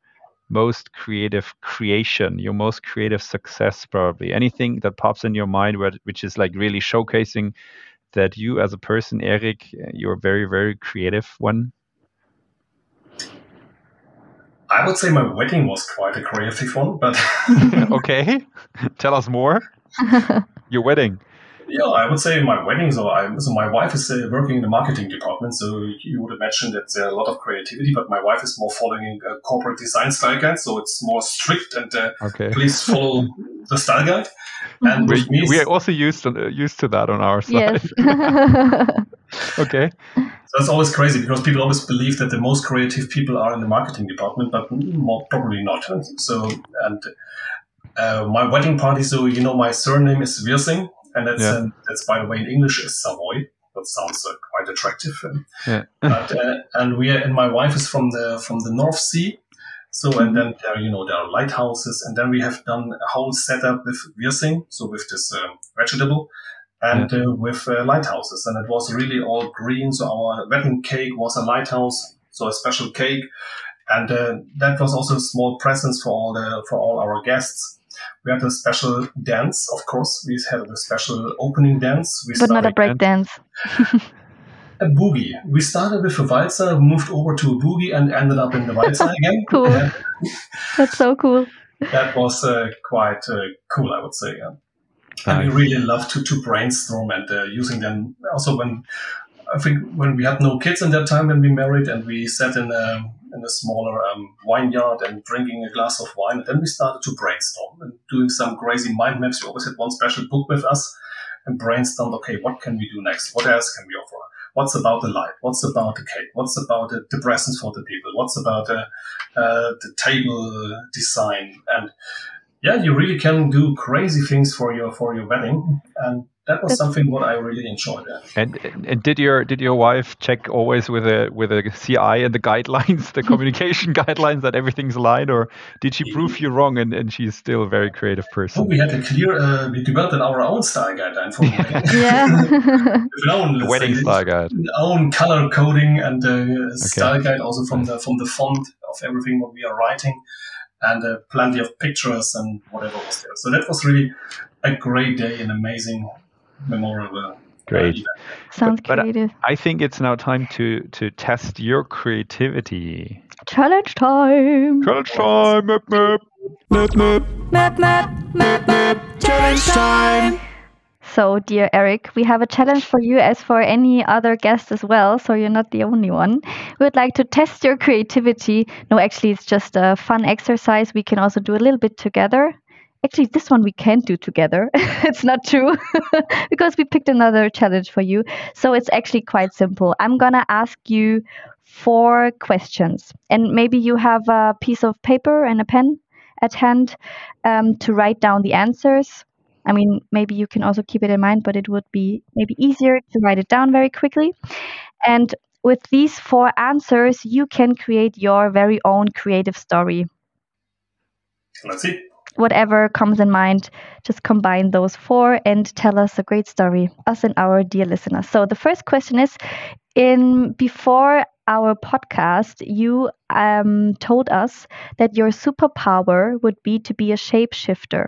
most creative creation, your most creative success probably? Anything that pops in your mind which is like really showcasing that you as a person, Eric, you're a very, very creative one? I would say my wedding was quite a creative one, but... Okay, tell us more. Your wedding. Yeah, I would say my wedding, so my wife is working in the marketing department, so you would imagine that there's a lot of creativity, but my wife is more following a corporate design style guide, so it's more strict and please follow the style guide. And we are also used to that on our side. Yes. Okay. So it's always crazy because people always believe that the most creative people are in the marketing department, but more probably not. So, and my wedding party, so you know, my surname is Wirsing, and that's by the way in English is Savoy. That sounds quite attractive. But, and my wife is from the North Sea. So, and then there are lighthouses, and then we have done a whole setup with Wirsing, so with this vegetable. And with lighthouses. And it was really all green. So our wedding cake was a lighthouse, so a special cake. And that was also a small presents for all our guests. We had a special dance, of course. We had a special opening dance. But not a break dance. A boogie. We started with a walzer, moved over to a boogie, and ended up in the walzer again. Cool. That's so cool. That was quite cool, I would say, yeah. And we really love to brainstorm and using them. Also, when we had no kids in that time when we married, and we sat in a smaller vineyard and drinking a glass of wine, and then we started to brainstorm and doing some crazy mind maps. We always had one special book with us and brainstormed. Okay, what can we do next? What else can we offer? What's about the light? What's about the cake? What's about the presents for the people? What's about the table design? And yeah, you really can do crazy things for your wedding, and that was something what I really enjoyed. And did your wife check always with a CI and the guidelines, the communication guidelines, that everything's aligned, or did she prove you wrong? And she's still a very creative person. Oh, we had a clear. We developed our own style guideline for the wedding. Wedding style guide, own color coding, and style guide also from the font of everything what we are writing. And plenty of pictures and whatever was there. So that was really a great day, an amazing, memorable. Great. Event. Sounds creative. But I think it's now time to test your creativity. Challenge time. Challenge time. Map, map. Map, map. Map, map. Map, map. Challenge time. So, dear Eric, we have a challenge for you as for any other guest as well, so you're not the only one. We would like to test your creativity. No, actually, it's just a fun exercise. We can also do a little bit together. Actually, this one we can't do together. It's not true because we picked another challenge for you. So it's actually quite simple. I'm going to ask you 4 questions, and maybe you have a piece of paper and a pen at hand to write down the answers. I mean, maybe you can also keep it in mind, but it would be maybe easier to write it down very quickly. And with these 4 answers, you can create your very own creative story. Let's see. Whatever comes in mind, just combine those 4 and tell us a great story, us and our dear listeners. So the first question is, before our podcast, you told us that your superpower would be to be a shapeshifter.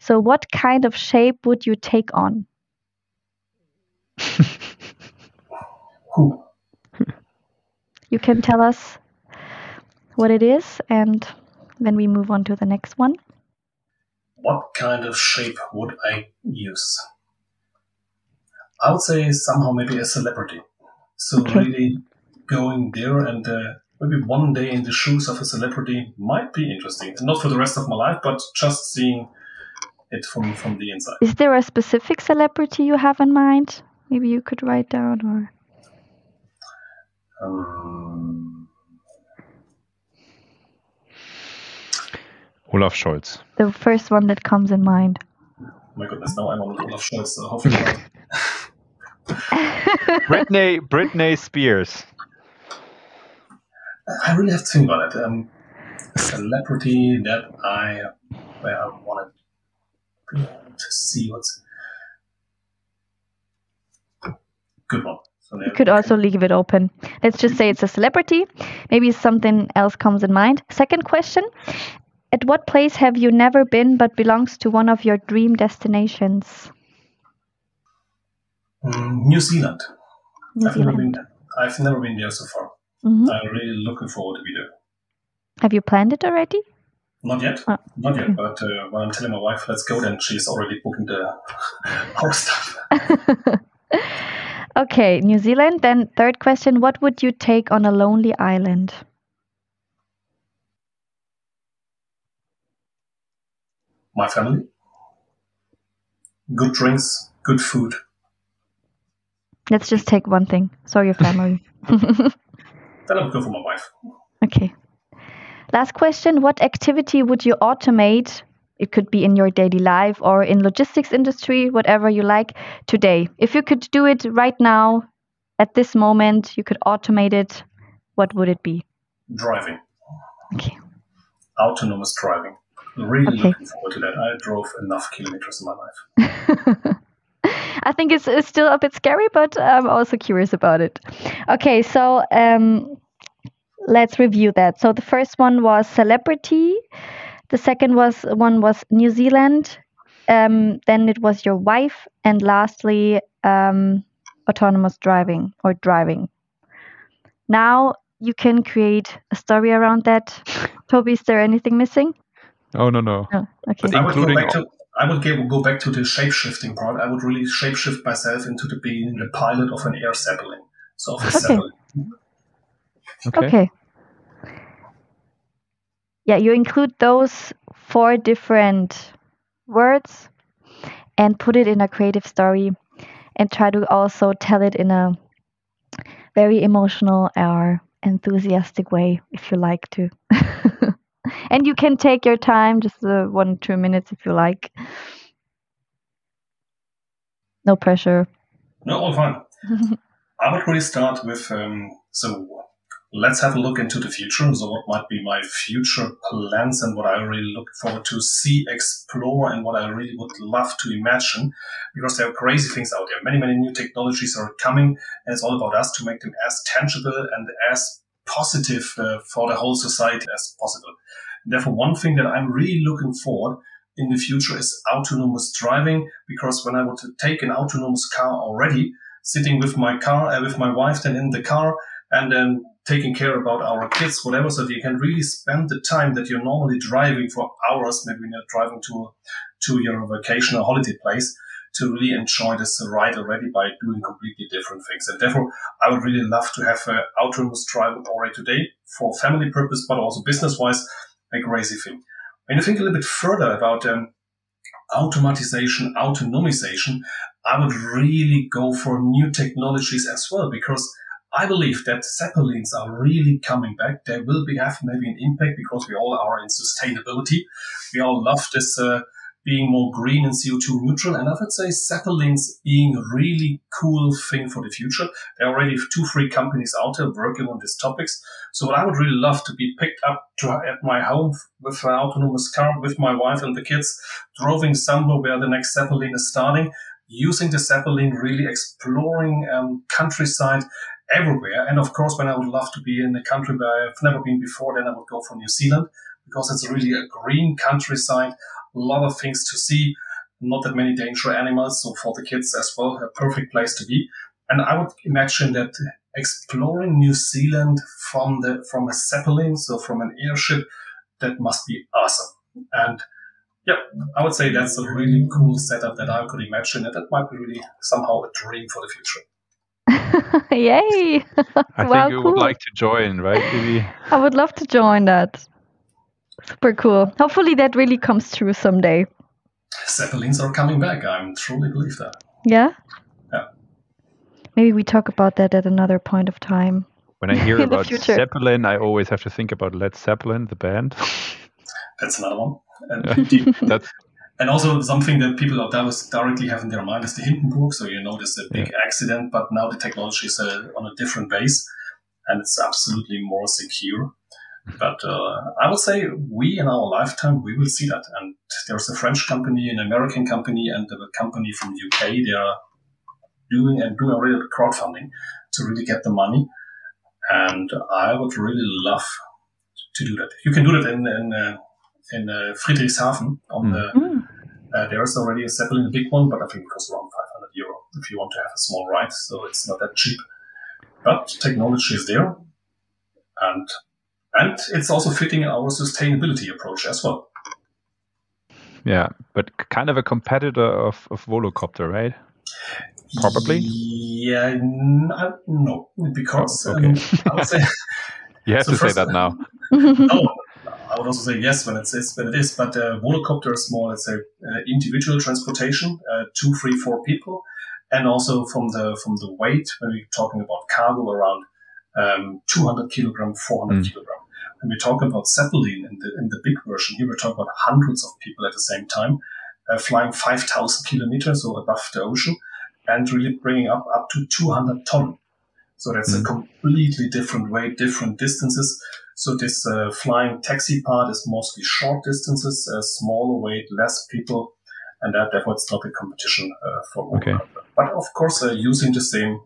So what kind of shape would you take on? You can tell us what it is, and then we move on to the next one. What kind of shape would I use? I would say somehow maybe a celebrity. So really going there and maybe one day in the shoes of a celebrity might be interesting. Not for the rest of my life, but just seeing it from the inside. Is there a specific celebrity you have in mind? Maybe you could write down or... Olaf Scholz. The first one that comes in mind. Oh my goodness, now I'm on Olaf Scholz. So hopefully not. Britney Spears. I really have to think about it. Celebrity that I wanted to see what's good one. So you could also leave it open. Let's just say it's a celebrity. Maybe something else comes in mind. Second question. At what place have you never been but belongs to one of your dream destinations? New Zealand. I've never been there so far. Mm-hmm. I'm really looking forward to be there. Have you planned it already? Not yet. Oh. Not yet. But when I'm telling my wife, let's go, then she's already booking the whole stuff. Okay, New Zealand. Then third question, what would you take on a lonely island? My family, good drinks, good food. Let's just take one thing. So your family. Then I'll go for my wife. Okay. Last question. What activity would you automate? It could be in your daily life or in logistics industry, whatever you like today. If you could do it right now, at this moment, you could automate it. What would it be? Driving. Okay. Autonomous driving. Really looking forward to that. I drove enough kilometers in my life. I think it's still a bit scary, but I'm also curious about it. Okay, so let's review that. So the first one was celebrity. The second was New Zealand. Then it was your wife. And lastly, autonomous driving or driving. Now you can create a story around that. Toby, is there anything missing? Oh, no. Okay. But I would go back to the shape-shifting part. I would really shape-shift myself into being the pilot of an air Zeppelin. So of a Zeppelin. Okay. Yeah, you include those 4 different words and put it in a creative story and try to also tell it in a very emotional or enthusiastic way if you like to. And you can take your time, just 1 or 2 minutes if you like. No pressure. No, all fine. I would really start with, so let's have a look into the future. So what might be my future plans and what I really look forward to see, explore, and what I really would love to imagine. Because there are crazy things out there. Many, many new technologies are coming, and it's all about us to make them as tangible and as positive for the whole society as possible. And therefore, one thing that I'm really looking forward in the future is autonomous driving, because when I would take an autonomous car already, sitting with my car, with my wife then in the car, and then taking care about our kids, whatever, so that you can really spend the time that you're normally driving for hours, maybe you're driving to your vacation or holiday place, to really enjoy this ride already by doing completely different things. And therefore, I would really love to have autonomous driving already today for family purpose, but also business-wise, a crazy thing. When you think a little bit further about automatization, autonomization, I would really go for new technologies as well, because I believe that Zeppelins are really coming back. They will be have maybe an impact because we all are in sustainability. We all love this being more green and CO2 neutral. And I would say Zeppelins being a really cool thing for the future. There are already 2-3 companies out there working on these topics. So I would really love to be picked up at my home with an autonomous car, with my wife and the kids, driving somewhere where the next Zeppelin is starting, using the Zeppelin, really exploring countryside everywhere. And of course, when I would love to be in a country where I've never been before, then I would go for New Zealand, because it's really a green countryside, a lot of things to see, not that many dangerous animals. So for the kids as well, a perfect place to be. And I would imagine that exploring New Zealand from a Zeppelin, so from an airship, that must be awesome. And yeah, I would say that's a really cool setup that I could imagine, and that might be really somehow a dream for the future. Yay! I think you would like to join, right, Bibi? I would love to join that. Super cool. Hopefully that really comes true someday. Zeppelins are coming back. I truly believe that. Yeah? Yeah. Maybe we talk about that at another point of time. When I hear about Zeppelin, I always have to think about Led Zeppelin, the band. That's another one. And also something that people out there directly have in their mind is the Hindenburg. So you know there's a big accident, but now the technology is on a different base, and it's absolutely more secure. But I would say in our lifetime, we will see that. And there's a French company, an American company, and a company from the UK. They are doing already crowdfunding to really get the money. And I would really love to do that. You can do that in Friedrichshafen. There is already a Zeppelin, a big one, but I think it costs around €500 if you want to have a small ride, so it's not that cheap. But technology is there, and it's also fitting our sustainability approach as well. Yeah, but kind of a competitor of Volocopter, right? Probably? Yeah, no, because... Oh, okay. I would say, you have to say that now. No. I would also say yes when it is, but Volocopter is more, let's say, individual transportation, 2, 3, 4 people, and also from the weight, when we're talking about cargo, around 200 kilogram, 400 kilogram. When we talk about Zeppelin in the big version, here we're talking about hundreds of people at the same time, flying 5,000 kilometers or above the ocean, and really bringing up to 200 ton. So that's a completely different weight, different distances. So this flying taxi part is mostly short distances, smaller weight, less people, and therefore it's not a competition for Volocopter. But of course, using the same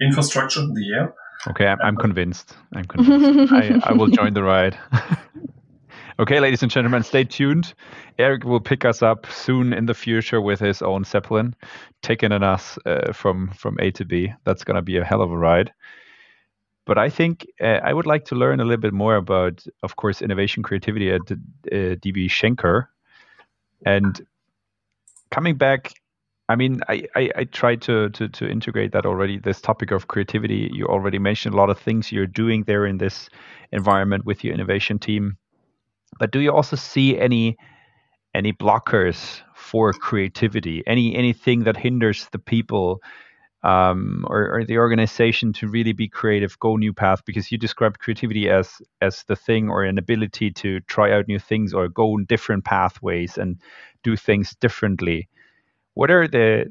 infrastructure in the air. Okay, I'm convinced. I will join the ride. Okay, ladies and gentlemen, stay tuned. Eric will pick us up soon in the future with his own Zeppelin, taking us from A to B. That's going to be a hell of a ride. But I think I would like to learn a little bit more about, of course, innovation creativity at DB Schenker. And coming back, I mean, I tried to integrate that already, this topic of creativity. You already mentioned a lot of things you're doing there in this environment with your innovation team. But do you also see any blockers for creativity? Anything that hinders the people or the organization to really be creative, go new path? Because you described creativity as the thing, or an ability to try out new things or go in different pathways and do things differently. What are the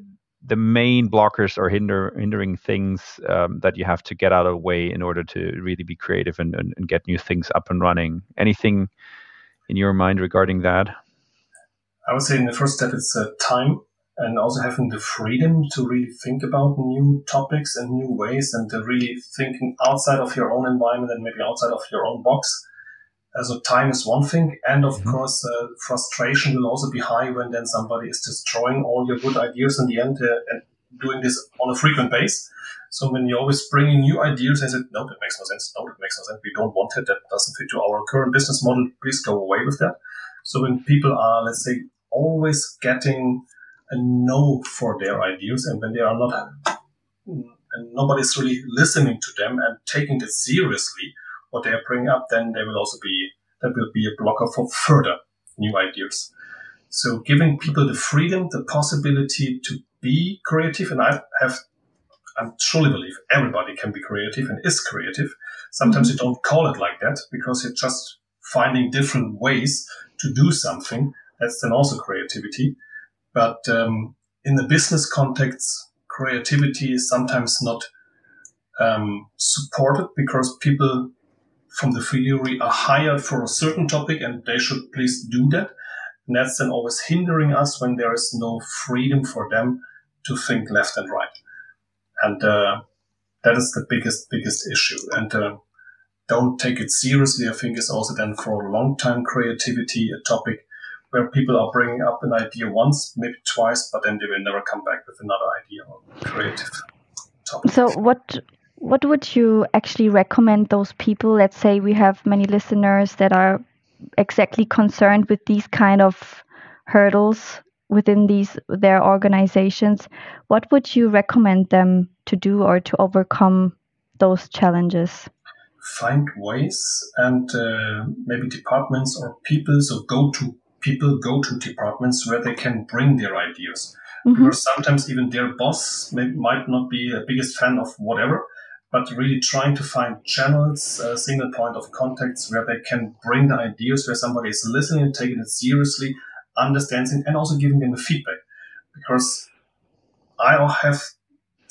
main blockers or hindering things that you have to get out of the way in order to really be creative and get new things up and running? Anything in your mind regarding that? I would say in the first step, it's time, and also having the freedom to really think about new topics and new ways, and to really thinking outside of your own environment and maybe outside of your own box. So time is one thing, and of course, frustration will also be high when then somebody is destroying all your good ideas in the end, and doing this on a frequent base. So when you're always bringing new ideas, I said, no, that makes no sense. No, that makes no sense. We don't want it. That doesn't fit to our current business model. Please go away with that. So when people are, let's say, always getting a no for their ideas, and when they are not, and nobody's really listening to them and taking it seriously, what they are bringing up, then there will also be a blocker for further new ideas. So giving people the freedom, the possibility to be creative. And I truly believe everybody can be creative and is creative. Sometimes you don't call it like that because you're just finding different ways to do something. That's then also creativity. But in the business context, creativity is sometimes not supported because people from the theory are hired for a certain topic and they should please do that. And that's then always hindering us when there is no freedom for them to think left and right. And that is the biggest issue. And don't take it seriously, I think, is also then for a long time creativity, a topic where people are bringing up an idea once, maybe twice, but then they will never come back with another idea or creative topic. So what would you actually recommend those people? Let's say we have many listeners that are exactly concerned with these kind of hurdles within their organizations. What would you recommend them to do or to overcome those challenges? Find ways and maybe departments or people, so go to departments where they can bring their ideas. Mm-hmm. Because sometimes even their boss might not be the biggest fan of whatever, but really trying to find channels, a single point of contacts where they can bring the ideas, where somebody is listening and taking it seriously, understanding, and also giving them the feedback. Because I have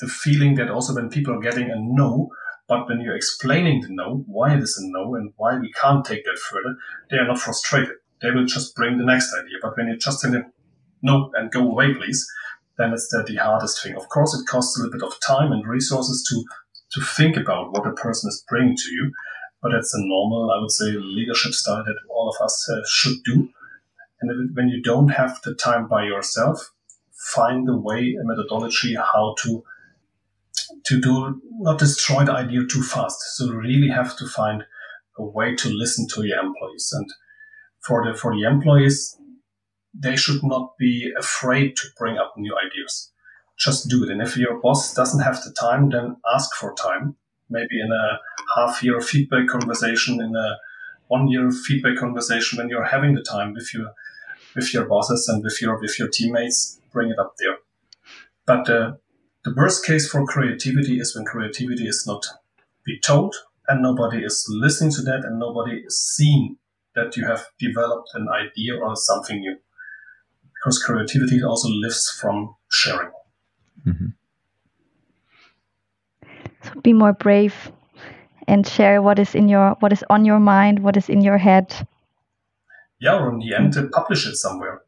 the feeling that also when people are getting a no, but when you're explaining the no, why it is a no and why we can't take that further, they are not frustrated. They will just bring the next idea. But when you're just in a no and go away, please, then it's the hardest thing. Of course, it costs a little bit of time and resources to think about what a person is bringing to you. But that's a normal, I would say, leadership style that all of us should do. And when you don't have the time by yourself, find a way, a methodology, how to do, not destroy the idea too fast. So you really have to find a way to listen to your employees. And for the employees, they should not be afraid to bring up new ideas. Just do it. And if your boss doesn't have the time, then ask for time. Maybe in a half-year feedback conversation, in a one-year feedback conversation, when you're having the time with your bosses and with your teammates, bring it up there. But the worst case for creativity is when creativity is not be told and nobody is listening to that and nobody is seeing that you have developed an idea or something new. Because creativity also lives from sharing. Mm-hmm. So be more brave and share what is on your mind, what is in your head. Yeah, or in the end, publish it somewhere.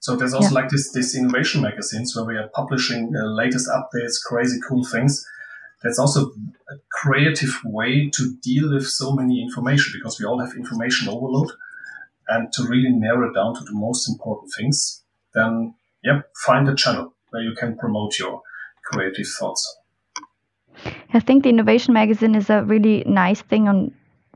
So there's also like this innovation magazines where we are publishing latest updates, crazy cool things. That's also a creative way to deal with so many information because we all have information overload, and to really narrow it down to the most important things, then find a channel where you can promote your creative thoughts. I think the Innovation Magazine is a really nice thing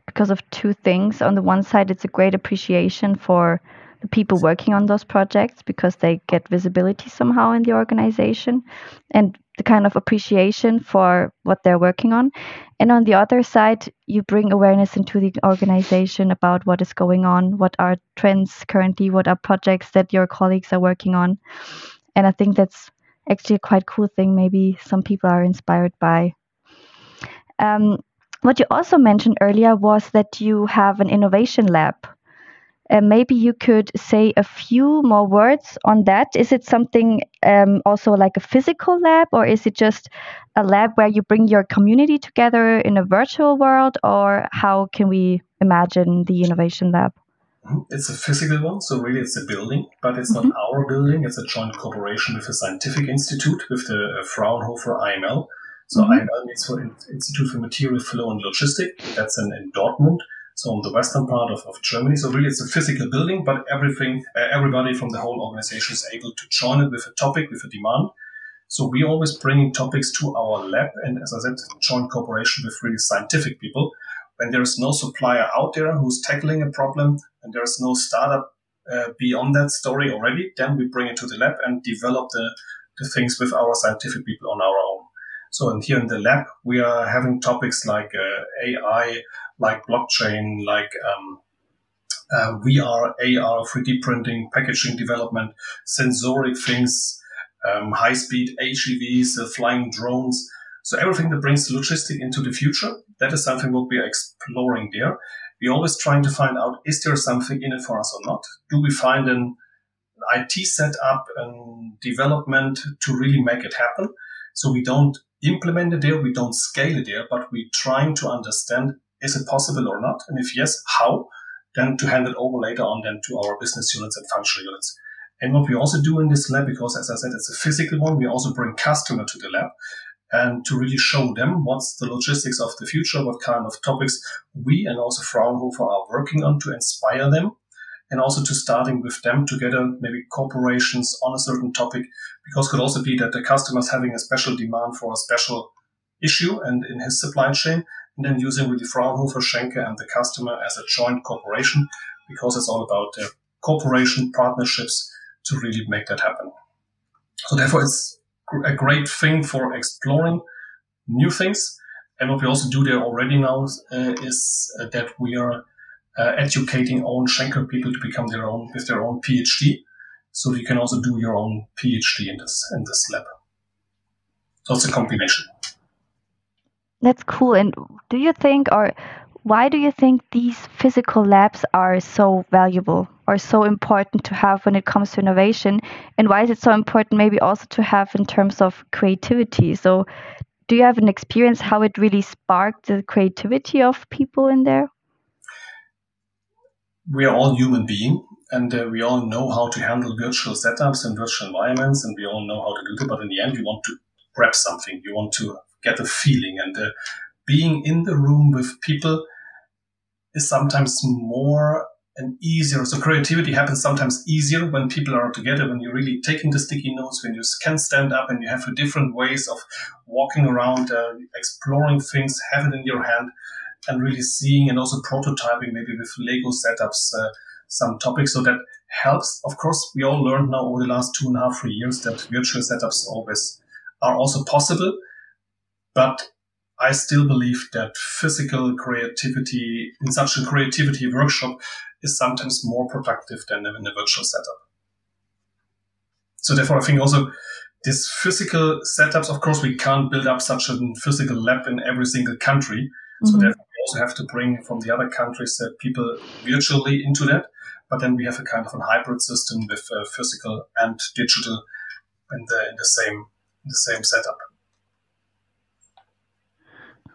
because of two things. On the one side, it's a great appreciation for the people working on those projects because they get visibility somehow in the organization and the kind of appreciation for what they're working on. And on the other side, you bring awareness into the organization about what is going on, what are trends currently, what are projects that your colleagues are working on. And I think that's actually a quite cool thing. Maybe some people are inspired by. What you also mentioned earlier was that you have an innovation lab. Maybe you could say a few more words on that. Is it something also like a physical lab, or is it just a lab where you bring your community together in a virtual world, or how can we imagine the innovation lab? It's a physical one, so really it's a building, but it's not our building. It's a joint cooperation with a scientific institute, with the Fraunhofer IML. So IML means for Institute for Material Flow and Logistics. That's in Dortmund, so on the western part of Germany. So really it's a physical building, but everybody from the whole organization is able to join it with a topic, with a demand. So we always bringing topics to our lab, and as I said, joint cooperation with really scientific people. When there is no supplier out there who's tackling a problem and there is no startup beyond that story already, then we bring it to the lab and develop the things with our scientific people on our own. So and here in the lab, we are having topics like AI, like blockchain, like VR, AR, 3D printing, packaging development, sensoric things, high-speed HEVs, flying drones. So everything that brings logistics into the future, that is something what we are exploring there. We're always trying to find out, is there something in it for us or not? Do we find an IT setup and development to really make it happen? So we don't implement it there, we don't scale it there, but we're trying to understand, is it possible or not? And if yes, how? Then to hand it over later on then to our business units and functional units. And what we also do in this lab, because as I said, it's a physical one, we also bring customer to the lab and to really show them what's the logistics of the future, what kind of topics we and also Fraunhofer are working on to inspire them, and also to starting with them together, maybe corporations on a certain topic, because it could also be that the customer is having a special demand for a special issue and in his supply chain, and then using really Fraunhofer, Schenker, and the customer as a joint corporation, because it's all about the cooperation, partnerships, to really make that happen. So therefore, it's a great thing for exploring new things. And what we also do there already now is that we are educating own Schenker people to become their own PhD. So you can also do your own PhD in this lab. So it's a combination. That's cool. And why do you think these physical labs are so valuable or so important to have when it comes to innovation? And why is it so important maybe also to have in terms of creativity? So do you have an experience how it really sparked the creativity of people in there? We are all human beings, and we all know how to handle virtual setups and virtual environments, and we all know how to do that. But in the end, you want to grab something. You want to get a feeling, and being in the room with people is sometimes more and easier. So creativity happens sometimes easier when people are together, when you're really taking the sticky notes, when you can stand up and you have different ways of walking around, exploring things, have it in your hand and really seeing and also prototyping maybe with Lego setups, some topics. So that helps. Of course, we all learned now over the last 2.5-3 years that virtual setups always are also possible. But I still believe that physical creativity in such a creativity workshop is sometimes more productive than in a virtual setup. So therefore, I think also these physical setups, of course, we can't build up such a physical lab in every single country. Mm-hmm. So therefore, we also have to bring from the other countries people virtually into that. But then we have a kind of a hybrid system with physical and digital in the same setup.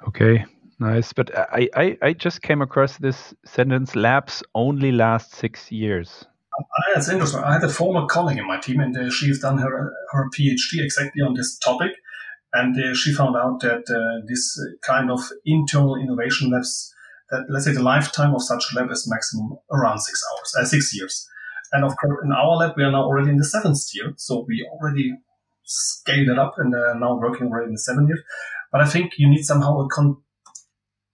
Okay, nice. But I just came across this sentence, labs only last 6 years. That's interesting. I had a former colleague in my team, and she's done her PhD exactly on this topic. And she found out that this kind of internal innovation labs, that let's say the lifetime of such a lab is maximum around 6 years. And of course, in our lab, we are now already in the 7th year. So we already scaled it up and now working already in 7 years. But I think you need somehow a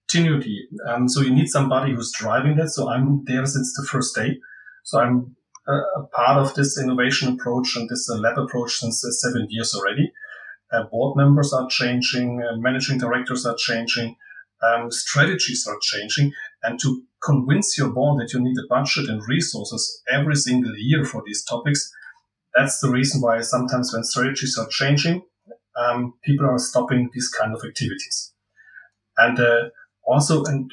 continuity. So you need somebody who's driving that. So I'm there since the first day. So I'm a part of this innovation approach and this lab approach since 7 years already. Board members are changing. Managing directors are changing. Strategies are changing. And to convince your board that you need a budget and resources every single year for these topics, that's the reason why sometimes when strategies are changing, people are stopping these kind of activities. And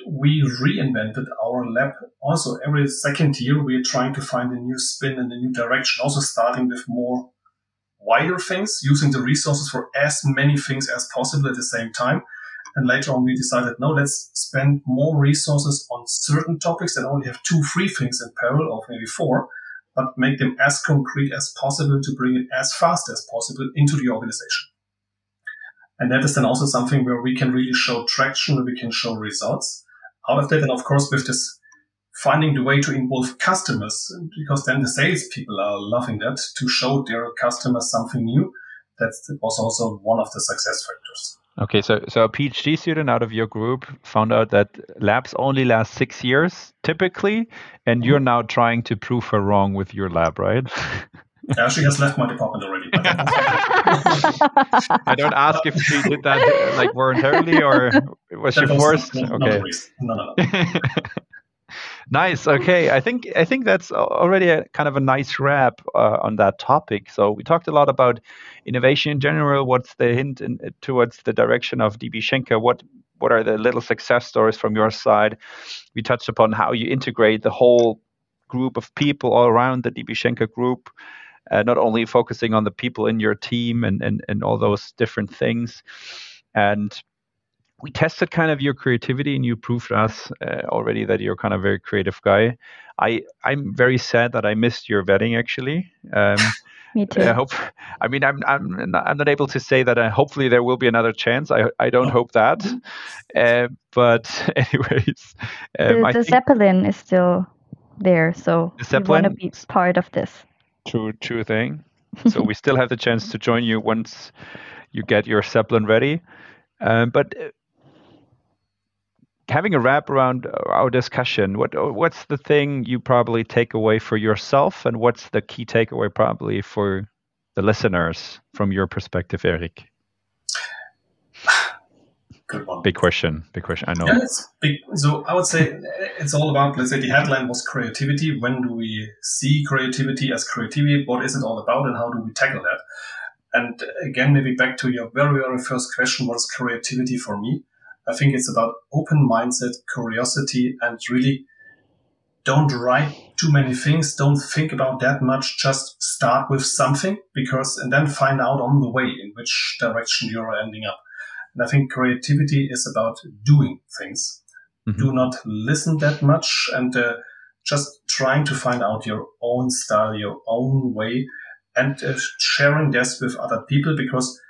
we reinvented our lab. Also, every 2nd year, we're trying to find a new spin and a new direction, also starting with more wider things, using the resources for as many things as possible at the same time. And later on, we decided, no, let's spend more resources on certain topics that only have 2-3 things in parallel, or maybe 4, but make them as concrete as possible to bring it as fast as possible into the organization. And that is then also something where we can really show traction, where we can show results out of that. And of course, with this finding the way to involve customers, because then the salespeople are loving that, to show their customers something new. That was also one of the success factors. Okay, so a PhD student out of your group found out that labs only last 6 years, typically, and you're now trying to prove her wrong with your lab, right? Yeah, she has left my department already. I don't ask if she did that like voluntarily or was she forced? No, okay. No. Nice. Okay, I think that's already a kind of a nice wrap on that topic. So we talked a lot about innovation in general. What's the hint towards the direction of DB Schenker? What are the little success stories from your side? We touched upon how you integrate the whole group of people all around the DB Schenker group, not only focusing on the people in your team and all those different things, and we tested kind of your creativity, and you proved us already that you're kind of a very creative guy. I'm very sad that I missed your wedding, actually. Me too. I'm not able to say that. Hopefully there will be another chance. I don't hope that. But anyways, the Zeppelin is still there, so we want to be part of this. True thing. So we still have the chance to join you once you get your Zeppelin ready. But having a wrap around our discussion, what's the thing you probably take away for yourself, and what's the key takeaway probably for the listeners from your perspective, Eric? Good one. Big question. I know. Yeah, it's big. So I would say it's all about, let's say the headline was creativity. When do we see creativity as creativity? What is it all about, and how do we tackle that? And again, maybe back to your very, very first question, what's creativity for me? I think it's about open mindset, curiosity, and really don't write too many things. Don't think about that much. Just start with something and then find out on the way in which direction you're ending up. And I think creativity is about doing things. Mm-hmm. Do not listen that much and just trying to find out your own style, your own way. And sharing this with other people, because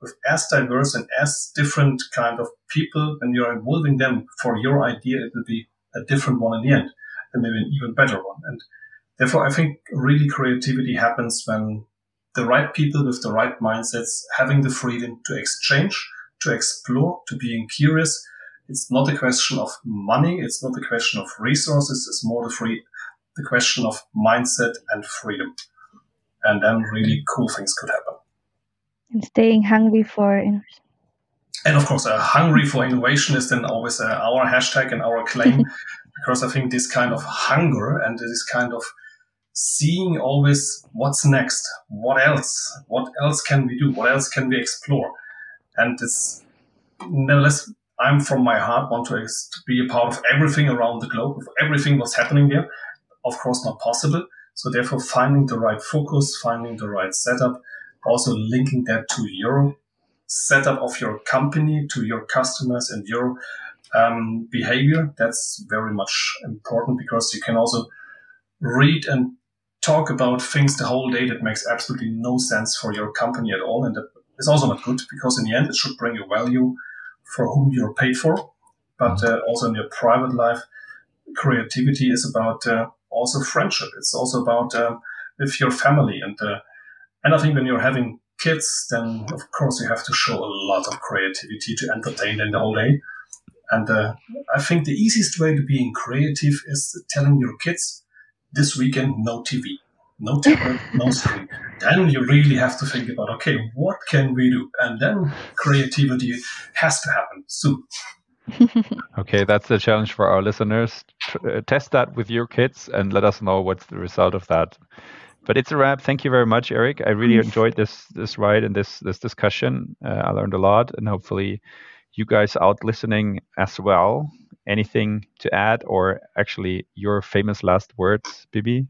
with as diverse and as different kind of people, when you're involving them for your idea, it will be a different one in the end, and maybe an even better one. And therefore, I think really creativity happens when the right people with the right mindsets having the freedom to exchange, to explore, to being curious. It's not a question of money. It's not a question of resources. It's more the question of mindset and freedom. And then really cool things could happen. And staying hungry for innovation. And of course, hungry for innovation is then always our hashtag and our claim, because I think this kind of hunger and this kind of seeing always what's next, what else can we do, what else can we explore. And it's nevertheless, I'm from my heart want to be a part of everything around the globe, of everything what's happening there. Of course, not possible. So therefore, finding the right focus, finding the right setup, also linking that to your setup of your company, to your customers and your behavior, that's very much important, because you can also read and talk about things the whole day that makes absolutely no sense for your company at all. And that is also not good, because in the end, it should bring you value for whom you're paid for. But also in your private life, creativity is about... also friendship. It's also about with your family. And I think when you're having kids, then of course you have to show a lot of creativity to entertain them the whole day. And I think the easiest way to being creative is telling your kids, this weekend, no TV, no tablet, no screen. Then you really have to think about, okay, what can we do? And then creativity has to happen soon. Okay, that's the challenge for our listeners. Test that with your kids and let us know what's the result of that. But it's a wrap. Thank you very much, Eric. I really enjoyed this ride and this discussion. I learned a lot, and hopefully you guys out listening as well. Anything to add, or actually your famous last words, Bibi?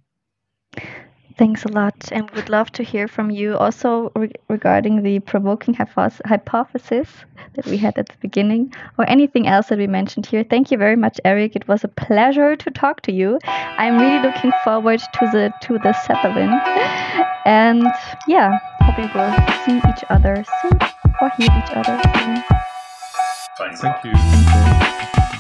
Thanks a lot, and would love to hear from you also regarding the provoking hypothesis that we had at the beginning, or anything else that we mentioned here. Thank you very much, Eric. It was a pleasure to talk to you. I'm really looking forward to the Zeppelin, and yeah, hoping we'll see each other soon or hear each other soon. Thank you.